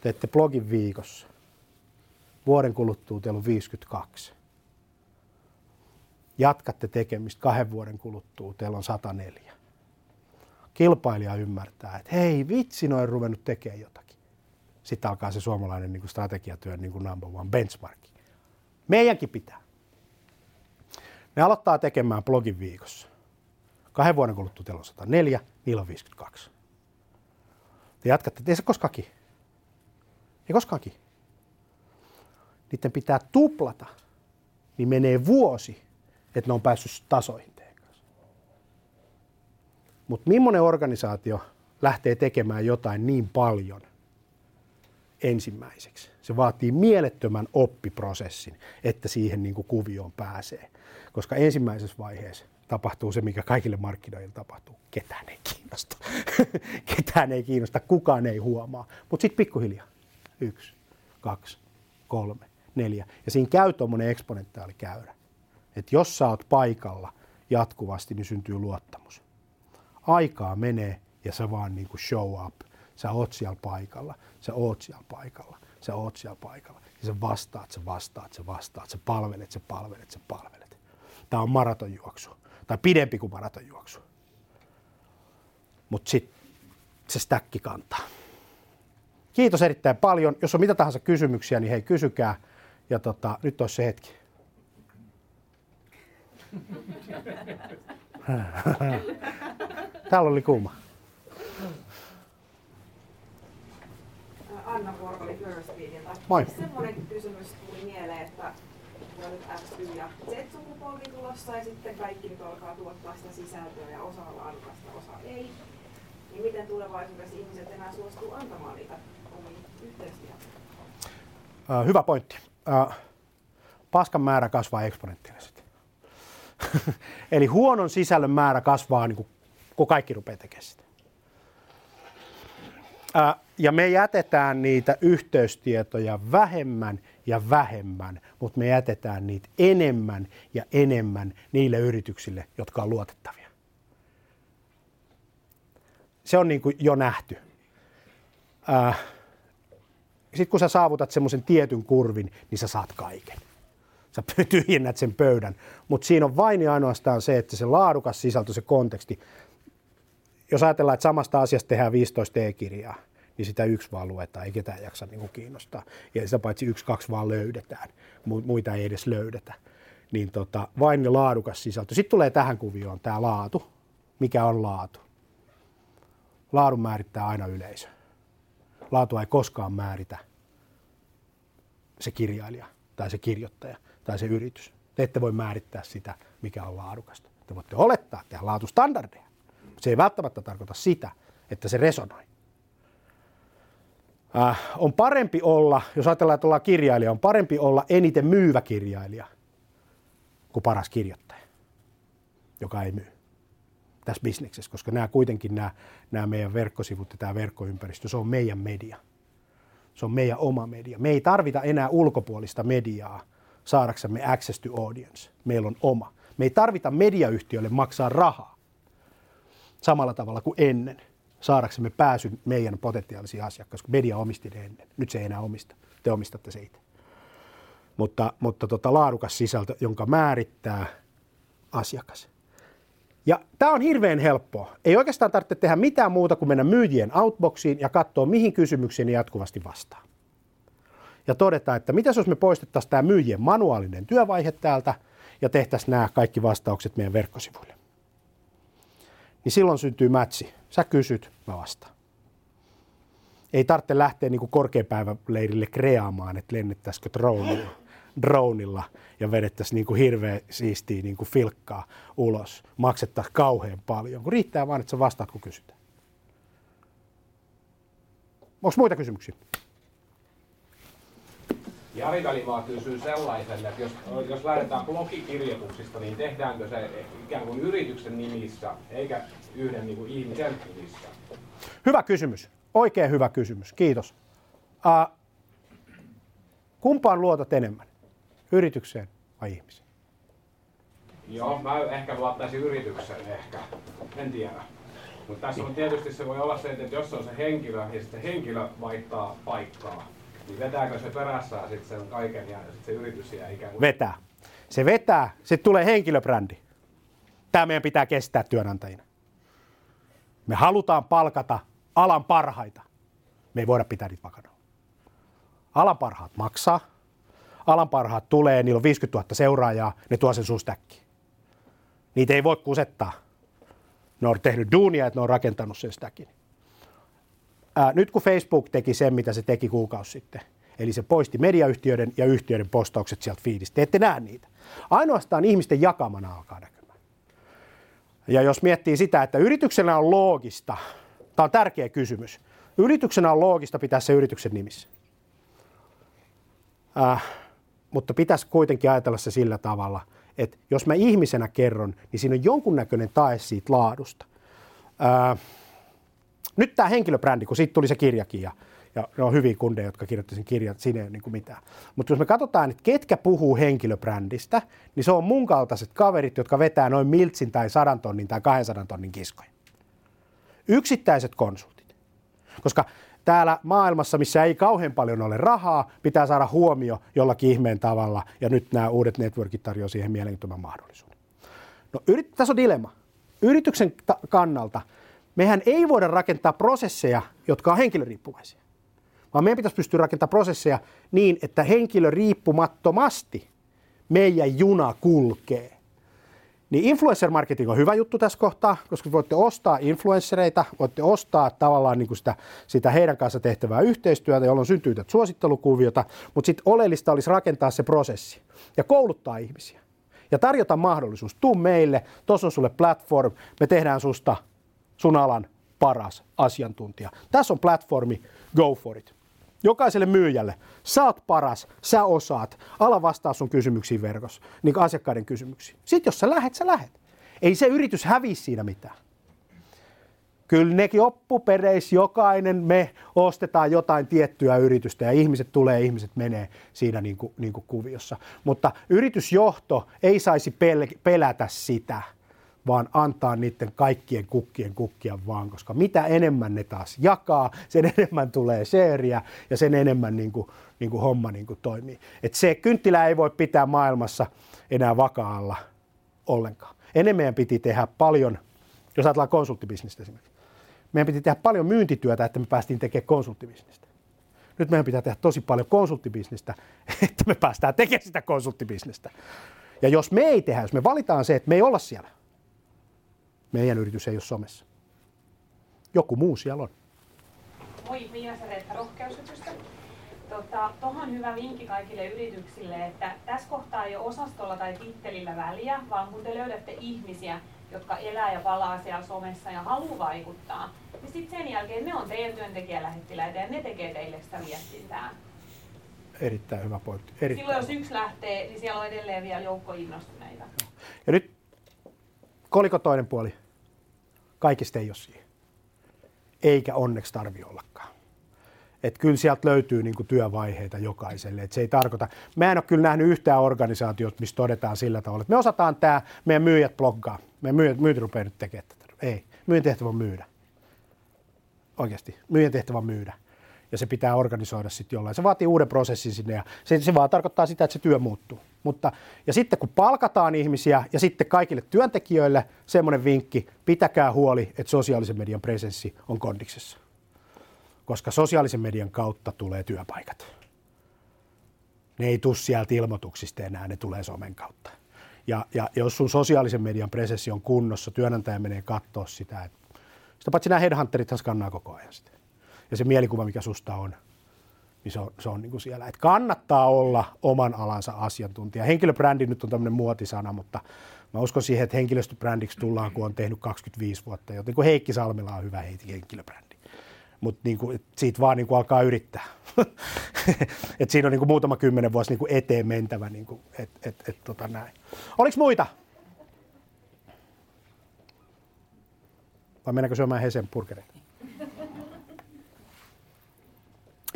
teette blogin viikossa. Vuoden kuluttua teillä on viisikymmentäkaksi. Jatkatte tekemistä kahden vuoden kuluttua, teillä on sataneljä. Kilpailija ymmärtää, että hei vitsi, noin ruvennut tekemään jotakin. sitten alkaa se suomalainen niin kuin strategiatyön niin kuin number one benchmark. Meidänkin pitää. Ne aloittaa tekemään blogin viikossa. Kahden vuoden kuluttua teillä on sata neljä, niillä on viisikymmentäkaksi. Te jatkatte, ei se koskaankin. Ei koskaankin. Niiden pitää tuplata, niin menee vuosi, että ne on päässyt tasoihin teidän kanssa. Mutta millainen organisaatio lähtee tekemään jotain niin paljon ensimmäiseksi? Se vaatii mielettömän oppiprosessin, että siihen niin kuin kuvioon pääsee. Koska ensimmäisessä vaiheessa tapahtuu se, mikä kaikille markkinoilla tapahtuu. Ketään ei kiinnosta. Ketään ei kiinnosta, kukaan ei huomaa. Mutta sitten pikkuhiljaa. Yksi, kaksi, kolme, neljä. Ja siinä käy tuommoinen eksponentiaali käyrä. Että jos sä oot paikalla jatkuvasti, niin syntyy luottamus. Aikaa menee ja sä vaan niin kuin show up. Sä oot siellä paikalla, sä oot siellä paikalla, sä oot siellä paikalla. Ja sä vastaat, sä vastaat, sä vastaat, sä palvelet, sä palvelet, sä palvelet. Tää on maratonjuoksu. Tai pidempi kuin maratonjuoksu. Mutta sitten se stäkki kantaa. Kiitos erittäin paljon. Jos on mitä tahansa kysymyksiä, niin hei, kysykää. Ja tota, nyt olisi se hetki. Täällä oli kuuma. Anna Vuorkoli Firstpeediltä. Moi. Semmoinen kysymys tuli mieleen, että on nyt X Y ja Z-sukupolvi tulossa ja sitten kaikki nyt alkaa tuottaa sitä sisältöä ja osa on laadukasta, osa ei. Niin miten tulevaisuudessa ihmiset enää suostuu antamaan niitä omia yhteystietoja? Äh, hyvä pointti. Äh, paskan määrä kasvaa eksponenttiilisesti. Eli huonon sisällön määrä kasvaa, niin kun kaikki rupeaa tekemään sitä. Äh, ja me jätetään niitä yhteystietoja vähemmän ja vähemmän, mutta me jätetään niitä enemmän ja enemmän niille yrityksille, jotka on luotettavia. Se on niin kuin jo nähty. Äh, Sitten kun sä saavutat semmoisen tietyn kurvin, niin sä saat kaiken. Sä tyhjennät sen pöydän. Mutta siinä on vain ja ainoastaan se, että se laadukas sisältö, se konteksti. Jos ajatellaan, että samasta asiasta tehdään viisitoista e-kirjaa, niin sitä yksi vaan luetaan, ei ketään jaksa niin kuin kiinnostaa. Ja sitä paitsi yksi, kaksi vaan löydetään, muita ei edes löydetä. Niin tota, vain laadukas sisältö. Sitten tulee tähän kuvioon tämä laatu. Mikä on laatu? Laadun määrittää aina yleisö. Laatua ei koskaan määritä se kirjailija tai se kirjoittaja tai se yritys. Te ette voi määrittää sitä, mikä on laadukasta. Te voitte olettaa, että tehdään laatustandardeja. Se ei välttämättä tarkoita sitä, että se resonoi. Äh, on parempi olla, jos ajatellaan, että ollaan kirjailija, on parempi olla eniten myyvä kirjailija kuin paras kirjoittaja, joka ei myy tässä bisneksessä, koska nämä kuitenkin nämä, nämä meidän verkkosivut ja tämä verkkoympäristö, se on meidän media. Se on meidän oma media. Me ei tarvita enää ulkopuolista mediaa saadaksemme access to audience. Meillä on oma. Me ei tarvita mediayhtiöille maksaa rahaa samalla tavalla kuin ennen saadaksemme pääsyn meidän potentiaalisiin asiakkaisiin, koska media omisti ne ennen. Nyt se ei enää omista. Te omistatte se itse. Mutta, mutta tota, laadukas sisältö, jonka määrittää asiakas. Ja tämä on hirveän helppoa. Ei oikeastaan tarvitse tehdä mitään muuta kuin mennä myyjien outboxiin ja katsoa, mihin kysymyksiin ne jatkuvasti vastaa. Ja todeta, että mitäs jos me poistettaisiin tämä myyjien manuaalinen työvaihe täältä ja tehtäisiin nämä kaikki vastaukset meidän verkkosivuille. Niin silloin syntyy mätsi. Sä kysyt, mä vastaan. Ei tarvitse lähteä niin kuin korkeapäiväleirille kreaamaan, että lennettäisikö dronella. Droneilla ja vedettäisiin niin kuin hirveän siistiä niin kuin filkkaa ulos, maksettaisiin kauhean paljon, kun riittää vaan, että sä vastaat, kun kysytään. Onko muita kysymyksiä? Jari Välimaa kysyy sellaiselle, että jos, jos lähdetään blogikirjoituksista, niin tehdäänkö se ikään kuin yrityksen nimissä, eikä yhden niin kuin ihmisen nimissä? Hyvä kysymys. Oikein hyvä kysymys. Kiitos. Uh, kumpaan luotat enemmän? Yritykseen vai ihmisiin? Joo, mä ehkä luottaisin yritykseen ehkä, en tiedä. Mutta tässä on tietysti se voi olla se, että jos on se henkilö ja sitten henkilö vaihtaa paikkaa, niin vetääkö se perässään sitten sen kaiken ja sitten se yritys jää ikään kuin... Vetää. Se vetää, sitten tulee henkilöbrändi. Tämä meidän pitää kestää työnantajina. Me halutaan palkata alan parhaita. Me ei voida pitää niitä vakana. alan parhaat maksaa, alan parhaat tulee, niillä on viisikymmentätuhatta seuraajaa, ne tuo sen suustäkkiin. Niitä ei voi kusettaa. Ne on tehnyt duunia, että ne on rakentanut sen stäkin. Ää, nyt kun Facebook teki sen, mitä se teki kuukausi sitten, eli se poisti mediayhtiöiden ja yhtiöiden postaukset sieltä feedistä, te ette näe niitä. Ainoastaan ihmisten jakamana alkaa näkymään. Ja jos miettii sitä, että yrityksenä on loogista, tämä on tärkeä kysymys, yrityksenä on loogista pitää se yrityksen nimissä. Äh, mutta pitäisi kuitenkin ajatella se sillä tavalla, että jos mä ihmisenä kerron, niin siinä on jonkunnäköinen tae siitä laadusta. Äh, nyt tämä henkilöbrändi, kun siitä tuli se kirjakin ja, ja ne on hyviä kundeja, jotka kirjoitti sen kirjan, siinä ei ole niin kuin mitään. Mutta jos me katsotaan, että ketkä puhuu henkilöbrändistä, niin se on mun kaltaiset kaverit, jotka vetää noin miltsin tai sadan tonnin tai kahdensadan tonnin kiskoja. Yksittäiset konsultit. Koska täällä maailmassa, missä ei kauhean paljon ole rahaa, pitää saada huomio jollakin ihmeen tavalla, ja nyt nämä uudet networkit tarjoavat siihen mielenkiintoisen mahdollisuuden. No, yrit- tässä on dilemma. Yrityksen ta- kannalta mehän ei voida rakentaa prosesseja, jotka on henkilöriippuvaisia, vaan meidän pitäisi pystyä rakentamaan prosesseja niin, että henkilöriippumattomasti meidän juna kulkee. Niin influencer-marketing on hyvä juttu tässä kohtaa, koska voitte ostaa influenssereita, voitte ostaa tavallaan niin kuin sitä, sitä heidän kanssa tehtävää yhteistyötä, jolloin syntyy tätä suosittelukuviota, mutta sitten oleellista olisi rakentaa se prosessi ja kouluttaa ihmisiä ja tarjota mahdollisuus. Tuu meille, tuossa on sulle platform, me tehdään susta sun alan paras asiantuntija. Tässä on platformi, go for it. Jokaiselle myyjälle, sä oot paras, sä osaat, ala vastaa sun kysymyksiin verkossa, niin kuin asiakkaiden kysymyksiin. Sitten jos sä lähet, sä lähet. Ei se yritys häviä siinä mitään. Kyllä nekin oppupereis, jokainen me ostetaan jotain tiettyä yritystä ja ihmiset tulee, ihmiset menee siinä niin kuin, niin kuin kuviossa. Mutta yritysjohto ei saisi pel- pelätä sitä, vaan antaa niiden kaikkien kukkien kukkia vaan, koska mitä enemmän ne taas jakaa, sen enemmän tulee seeriä ja sen enemmän niin kuin, niin kuin homma niin kuin toimii. Et se kynttilä ei voi pitää maailmassa enää vakaalla ollenkaan. Ennen meidän piti tehdä paljon, jos ajatellaan konsulttibisnestä esimerkiksi, meidän piti tehdä paljon myyntityötä, että me päästiin tekemään konsulttibisnestä. Nyt meidän pitää tehdä tosi paljon konsulttibisnestä, että me päästään tekemään sitä konsulttibisnestä. Ja jos me ei tehdä, jos me valitaan se, että me ei olla siellä, meidän yritys ei ole somessa. Joku muu siellä on. Moi, Pia Sareetta Rohkeusytystä. Tuohon tota, hyvä vinkki kaikille yrityksille, että tässä kohtaa ei ole osastolla tai tittelillä väliä, vaan kun te löydätte ihmisiä, jotka elää ja palaa siellä somessa ja haluaa vaikuttaa, niin sitten sen jälkeen ne on teidän työntekijälähettiläitä ja ne tekee teille sitä viestintää. Erittäin hyvä pointti. Erittäin Silloin hyvä. Jos yksi lähtee, niin siellä on edelleen vielä joukko innostuneita. Ja nyt koliko toinen puoli? Kaikista ei ole siihen. Eikä onneksi tarvitse ollakaan. Et kyllä sieltä löytyy niinku työvaiheita jokaiselle. Et se ei tarkoita. Mä en ole kyllä nähnyt yhtään organisaatiota, missä todetaan sillä tavalla, että me osataan tämä, meidän myyjät bloggaa. Meidän myyjät, myyjät rupeaa nyt tekemään tätä. Ei. Myyjän tehtävä on myydä. Oikeasti. Myyjän tehtävä on myydä. Ja se pitää organisoida sitten jollain. Se vaatii uuden prosessin sinne ja se, se vaan tarkoittaa sitä, että se työ muuttuu. Mutta, ja sitten kun palkataan ihmisiä ja sitten kaikille työntekijöille semmoinen vinkki, pitäkää huoli, että sosiaalisen median presenssi on kondiksessa. Koska sosiaalisen median kautta tulee työpaikat. Ne ei tule sieltä ilmoituksista enää, ne tulee somen kautta. Ja, ja jos sun sosiaalisen median presenssi on kunnossa, työnantaja menee katsoa sitä. Että, sitä paitsi nämä headhunterithan skannaa koko ajan sitä. Ja se mielikuva, mikä susta on. Niin se on, se on niin kuin siellä. Et kannattaa olla oman alansa asiantuntija. Henkilöbrändi nyt on tämmöinen muotisana, mutta mä uskon siihen, että henkilöstöbrändiksi tullaan, kun on tehnyt kaksikymmentäviisi vuotta. Joten niin Heikki Salmila on hyvä henkilöbrändi. Mutta niin siitä vaan niin kuin alkaa yrittää. Et siinä on niin kuin muutama kymmenen vuosi niin kuin eteen mentävä. Niin kuin, et, et, et, tota näin. Oliko muita? Vai mennäänkö syömään Hesen burgereita?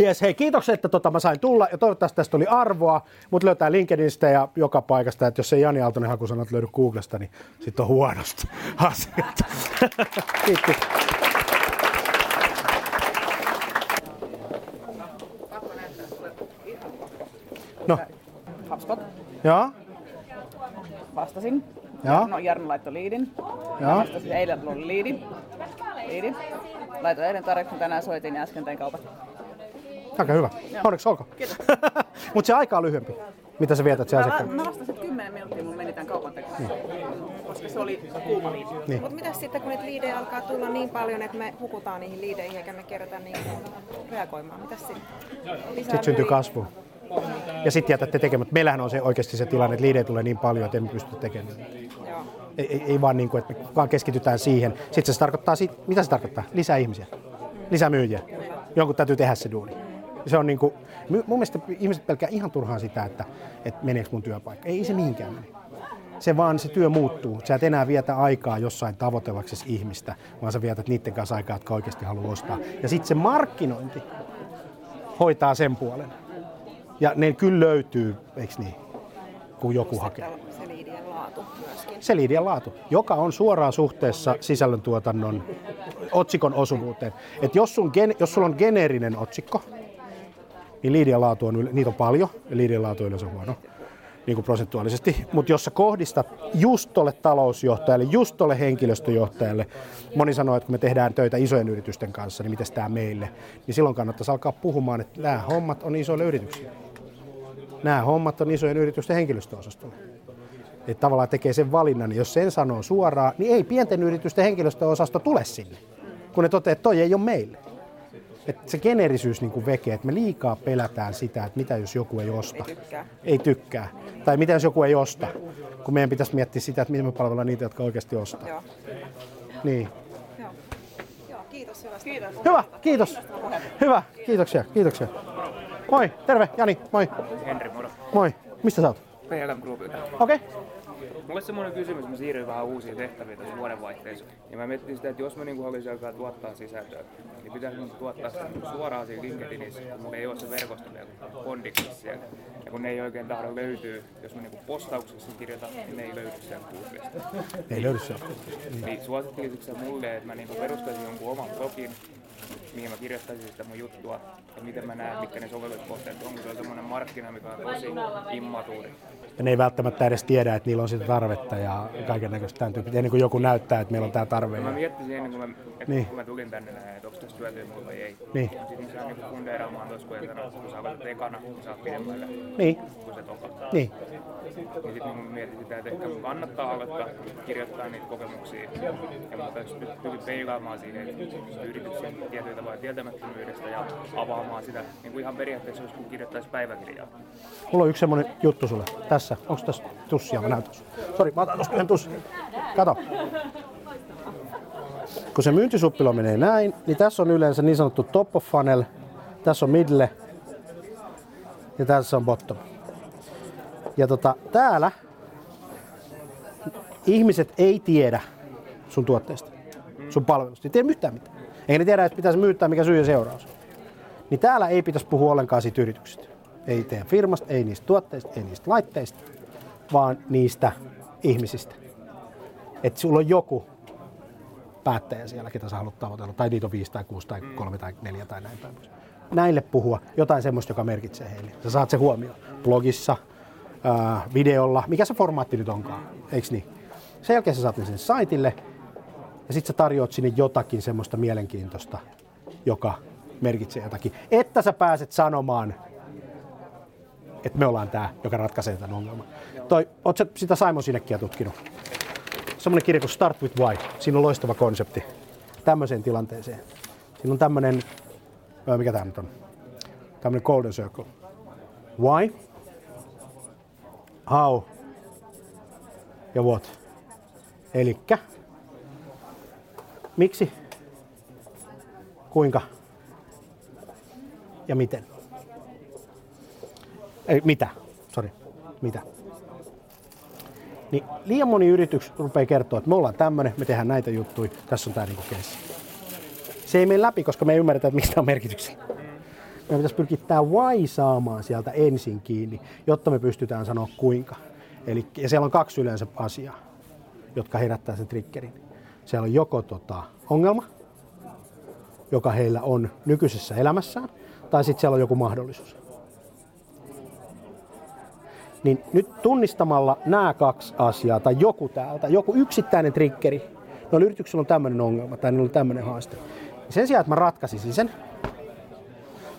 Jes, hei, kiitoksia, että tota mä sain tulla ja toivottavasti tästä oli arvoa, mutta löytää LinkedInistä ja joka paikasta, että jos ei Jani Aaltonen hakusanat löydy Googlesta, niin sit on huonosti asiat. Kiitos. No. HubSpot. Joo. Vastasin. Joo. No, Jarno laittoi liidin. Joo. Vastasin eilen tuli liidi. Liidi. Laitoin eilen tarjouksen, tänään soitin ja äsken tein kaupat. Aika hyvä. Joo. Onneksi olkoon. Kiitos. Mutta se aika on lyhyempi. Mitä sä vietät siellä asiakkaan? Mä vastasin, että kymmenen minuuttia mun meni tämän kaupan tekoon, koska se oli kuuma liidi. Niin. Mutta mitäs sitten, kun niitä liidejä alkaa tulla niin paljon, että me hukutaan niihin liideihin eikä me kerätä niihin reagoimaan? Mitäs sitten? Sitten syntyy kasvu. Ja sitten jätätte tekemättä. Meillähän on se oikeasti se tilanne, että liidejä tulee niin paljon, että emme pysty tekemään. Joo. Ei, ei vaan niin kuin, että me vaan keskitytään siihen. Sitten se tarkoittaa, mitä se tarkoittaa? Lisää ihmisiä, lisää myyjiä. Jonkun täytyy tehdä se duuni. Se on niin kuin, mun mielestä ihmiset pelkää ihan turhaan sitä, että, että meneekö mun työpaikka. Ei se mihinkään mene. Se vaan se työ muuttuu. Sä et enää vietä aikaa jossain tavoitellaksesi ihmistä, vaan sä vietät niiden kanssa aikaa, jotka oikeasti haluaa ostaa. Ja sitten se markkinointi hoitaa sen puolen. Ja ne kyllä löytyy, eikö niin, kun joku hakee. Se liidien laatu myöskin. Se liidien laatu, joka on suoraan suhteessa sisällöntuotannon otsikon osuvuuteen. Et jos, sun, jos sulla on geneerinen otsikko, niin liidien laatu on, niitä on paljon ja liidien laatu on yleensä huono, niin kuin prosentuaalisesti. Mutta jos sä kohdistat just tolle talousjohtajalle, just tolle henkilöstöjohtajalle, moni sanoo, että kun me tehdään töitä isojen yritysten kanssa, niin mites tää meille, niin silloin kannattaisi alkaa puhumaan, että nämä hommat on isoille yrityksille. Nämä hommat on isojen yritysten henkilöstöosastolle. Että tavallaan tekee sen valinnan, niin jos sen sanoo suoraan, niin ei pienten yritysten henkilöstöosasto tule sinne, kun ne toteaa, että toi ei ole meille. Että se geneerisyys niin kuin veke, että me liikaa pelätään sitä, että mitä jos joku ei osta. Ei tykkää. Ei tykkää. Tai mitä jos joku ei osta, kun meidän pitäisi miettiä sitä, että miten me palvellaan niitä, jotka oikeasti ostaa. Joo. Niin. Joo. Joo, kiitos hyvästä. Kiitos. Hyvä, kiitos. Hyvä, kiitoksia, kiitoksia. Moi, terve, Jani, moi. Henri, moro. Moi, mistä sä oot? P L M Groupilta. Okei. Okay. Mulla olisi semmoinen kysymys, että mä siirryin vähän uusiin tehtäviin tässä vuodenvaihteessa. Ja mä mietin sitä, että jos mä niinku haluaisin alkaa tuottaa sisältöä, niin pitäisi tuottaa suoraan siinä LinkedInissä, kun mulla ei ole se verkosto vielä kondiksessa siellä. Ja kun ne ei oikein tahdo löytyy, jos mä niinku postauksessa kirjoitan, niin ne ei löydy siellä Googlesta. Ne ei löydy siellä. Niin suosittelisitko sä mulle, että mä niinku perustaisin jonkun oman blogin, mihin mä kirjoittaisin sitä mun juttua, ja miten mä näen, mitkä ne sovelluskohteet on, kun se on semmoinen markkina, mikä on tosi immatuuri. Ja ne ei välttämättä edes tiedä, että niillä on sitä tarvetta ja kaiken näköistä tämän tyyppiä, ennen kuin joku näyttää, että meillä on tää tarve. Mä miettisin ennen kuin mä, niin. Kun mä tulin tänne näin, että onko tässä työtyy mulle vai ei. Niin. Sitten mä saan niinku fundeeraamaan tuossa, kun ei sanoa, kun sä olet ekana, kun sä oot pidemmällä, niin. Kun sä toka. Niin. Ja sit mä mietin sitä, että ehkä kannattaa aloittaa kirjoittaa niitä kokemuksia, ja mä täytyy pysty peilaamaan siihen, että yrityksen tietyiltä vai tietämättömyydestä ja avaamaan sitä niin kuin ihan periaatteessa, jos kun kirjoittaisi päiväkirjaa. Mulla on yksi semmoinen juttu sulle. Tässä. Onko tässä tussia? Mä näytän sulle. Sori, mä otan tuosta yhden tussin. Kato. Kun se myyntisuppilo menee näin, niin tässä on yleensä niin sanottu top of funnel, tässä on middle ja tässä on bottom. Ja tota, täällä ihmiset ei tiedä sun tuotteesta, sun palvelusta. Ei tiedä yhtään mitään. Eikä ne tiedä, että pitäisi myyttää, mikä syy ja seuraus. Niin täällä ei pitäisi puhua ollenkaan siitä yrityksestä. Ei teidän firmasta, ei niistä tuotteista, ei niistä laitteista, vaan niistä ihmisistä. Että sulla on joku päättäjä siellä, ketä sä haluat tavoitella. Tai niitä on viisi tai kuusi tai kolme tai neljä tai näin päin. Näille puhua jotain semmoista, joka merkitsee heille. Sä saat se huomioon blogissa, ää, videolla, mikä se formaatti nyt onkaan, eiks niin? Sen jälkeen sä saat ne sinne saitille. Ja sit sä tarjoat sinne jotakin semmoista mielenkiintoista, joka merkitsee jotakin. Että sä pääset sanomaan, että me ollaan tää, joka ratkaisee tämän ongelman. Toi, oot sä sitä Simon Sinekia tutkinut? Semmoinen kirja kuin Start with Why. Siinä on loistava konsepti tämmöiseen tilanteeseen. Siinä on tämmönen, mikä tää nyt on? Tämmönen golden circle. Why? How? Ja what? Elikkä. Miksi, kuinka ja miten? Ei, mitä? Sori, mitä? Niin liian moni yritys rupeaa kertoa, että me ollaan tämmönen, me tehdään näitä juttuja, tässä on tää niinku keissi. Se ei mene läpi, koska me ei ymmärretä, että miksi tää on merkityksellä. Me pitäisi pyrkiä tää why saamaan sieltä ensin kiinni, jotta me pystytään sanoa kuinka. Eli, ja siellä on kaksi yleensä asiaa, jotka herättää sen triggerin. Siellä on joko tota, ongelma, joka heillä on nykyisessä elämässään, tai sitten siellä on joku mahdollisuus. Niin nyt tunnistamalla nämä kaksi asiaa, tai joku täältä, joku yksittäinen triggeri, noilla yrityksillä on tämmöinen ongelma, tai niillä on tämmöinen haaste. Sen sijaan, että mä ratkaisin sen,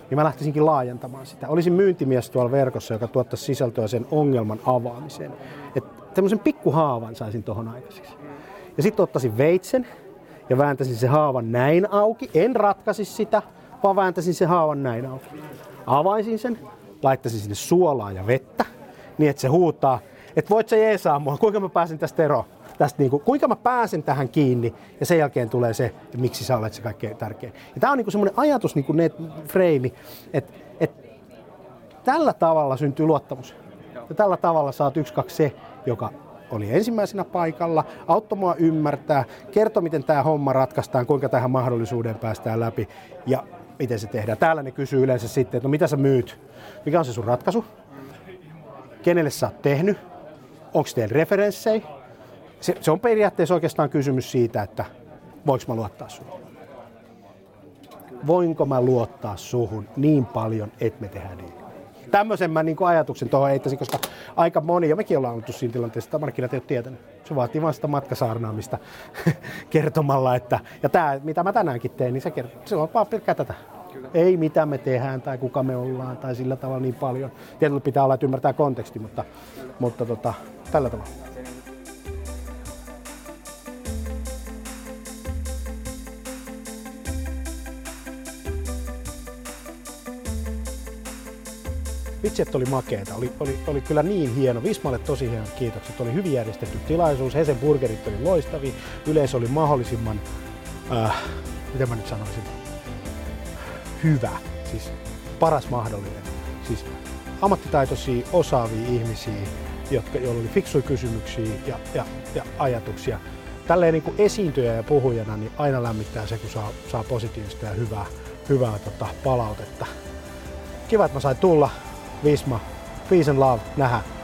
niin mä lähtisinkin laajentamaan sitä. Olisin myyntimies tuolla verkossa, joka tuottaisi sisältöä sen ongelman avaamiseen. Että semmoisen pikkuhaavan saisin tuohon aikaiseksi. Ja sitten ottaisin veitsen ja vääntäisin se haavan näin auki. En ratkaisisi sitä, vaan vääntäisin se haavan näin auki. Avaisin sen, laittaisin sinne suolaa ja vettä, niin että se huutaa, että voit sä jeesaa mua, kuinka mä pääsen tästä eroon. Tästä niinku, kuinka mä pääsen tähän kiinni, ja sen jälkeen tulee se, että miksi sä olet se kaikkein tärkein. Ja tää on niinku semmoinen ajatus, niinku ne freimi, että et tällä tavalla syntyy luottamus. Ja tällä tavalla saat yksi, kaksi se, joka oli ensimmäisenä paikalla, auttoi mua ymmärtää, kertoi miten tää homma ratkaistaan, kuinka tähän mahdollisuuden päästään läpi ja miten se tehdään. Täällä ne kysyy yleensä sitten, että no mitä sä myyt, mikä on se sun ratkaisu, kenelle sä oot tehnyt, onko teillä referenssejä. Se, se on periaatteessa oikeastaan kysymys siitä, että voinko mä luottaa suhun. Voinko mä luottaa suhun niin paljon, että me tehdään niin. Tämmöisen mä niin kuin ajatuksen tuohon heittäisin, koska aika moni, ja mekin ollaan oltu siinä tilanteessa, että markkinat ei ole tietänyt. Se vaatii vaan sitä matkasaarnaamista kertomalla, että ja tämä, mitä mä tänäänkin teen, niin se kertoo. Se on vaan pelkkää tätä. Kyllä. Ei mitä me tehdään tai kuka me ollaan tai sillä tavalla niin paljon. Tietysti pitää olla, että ymmärtää konteksti, mutta, mutta tota, tällä tavalla. Vitset oli makeeta, oli, oli, oli kyllä niin hieno, Vismalle tosi hienot kiitokset, oli hyvin järjestetty tilaisuus, Hesen burgerit oli loistavia, yleisö oli mahdollisimman, äh, miten mä nyt sanoisin, hyvä, siis paras mahdollinen, siis ammattitaitoisia, osaavia ihmisiä, jotka, joilla oli fiksuja kysymyksiä ja, ja, ja ajatuksia. Tälleen niin kuin esiintyjä ja puhujana niin aina lämmittää se, kun saa, saa positiivista ja hyvää, hyvää tota, palautetta. Kiva, että mä sain tulla. Visma, peace and love, nähdään.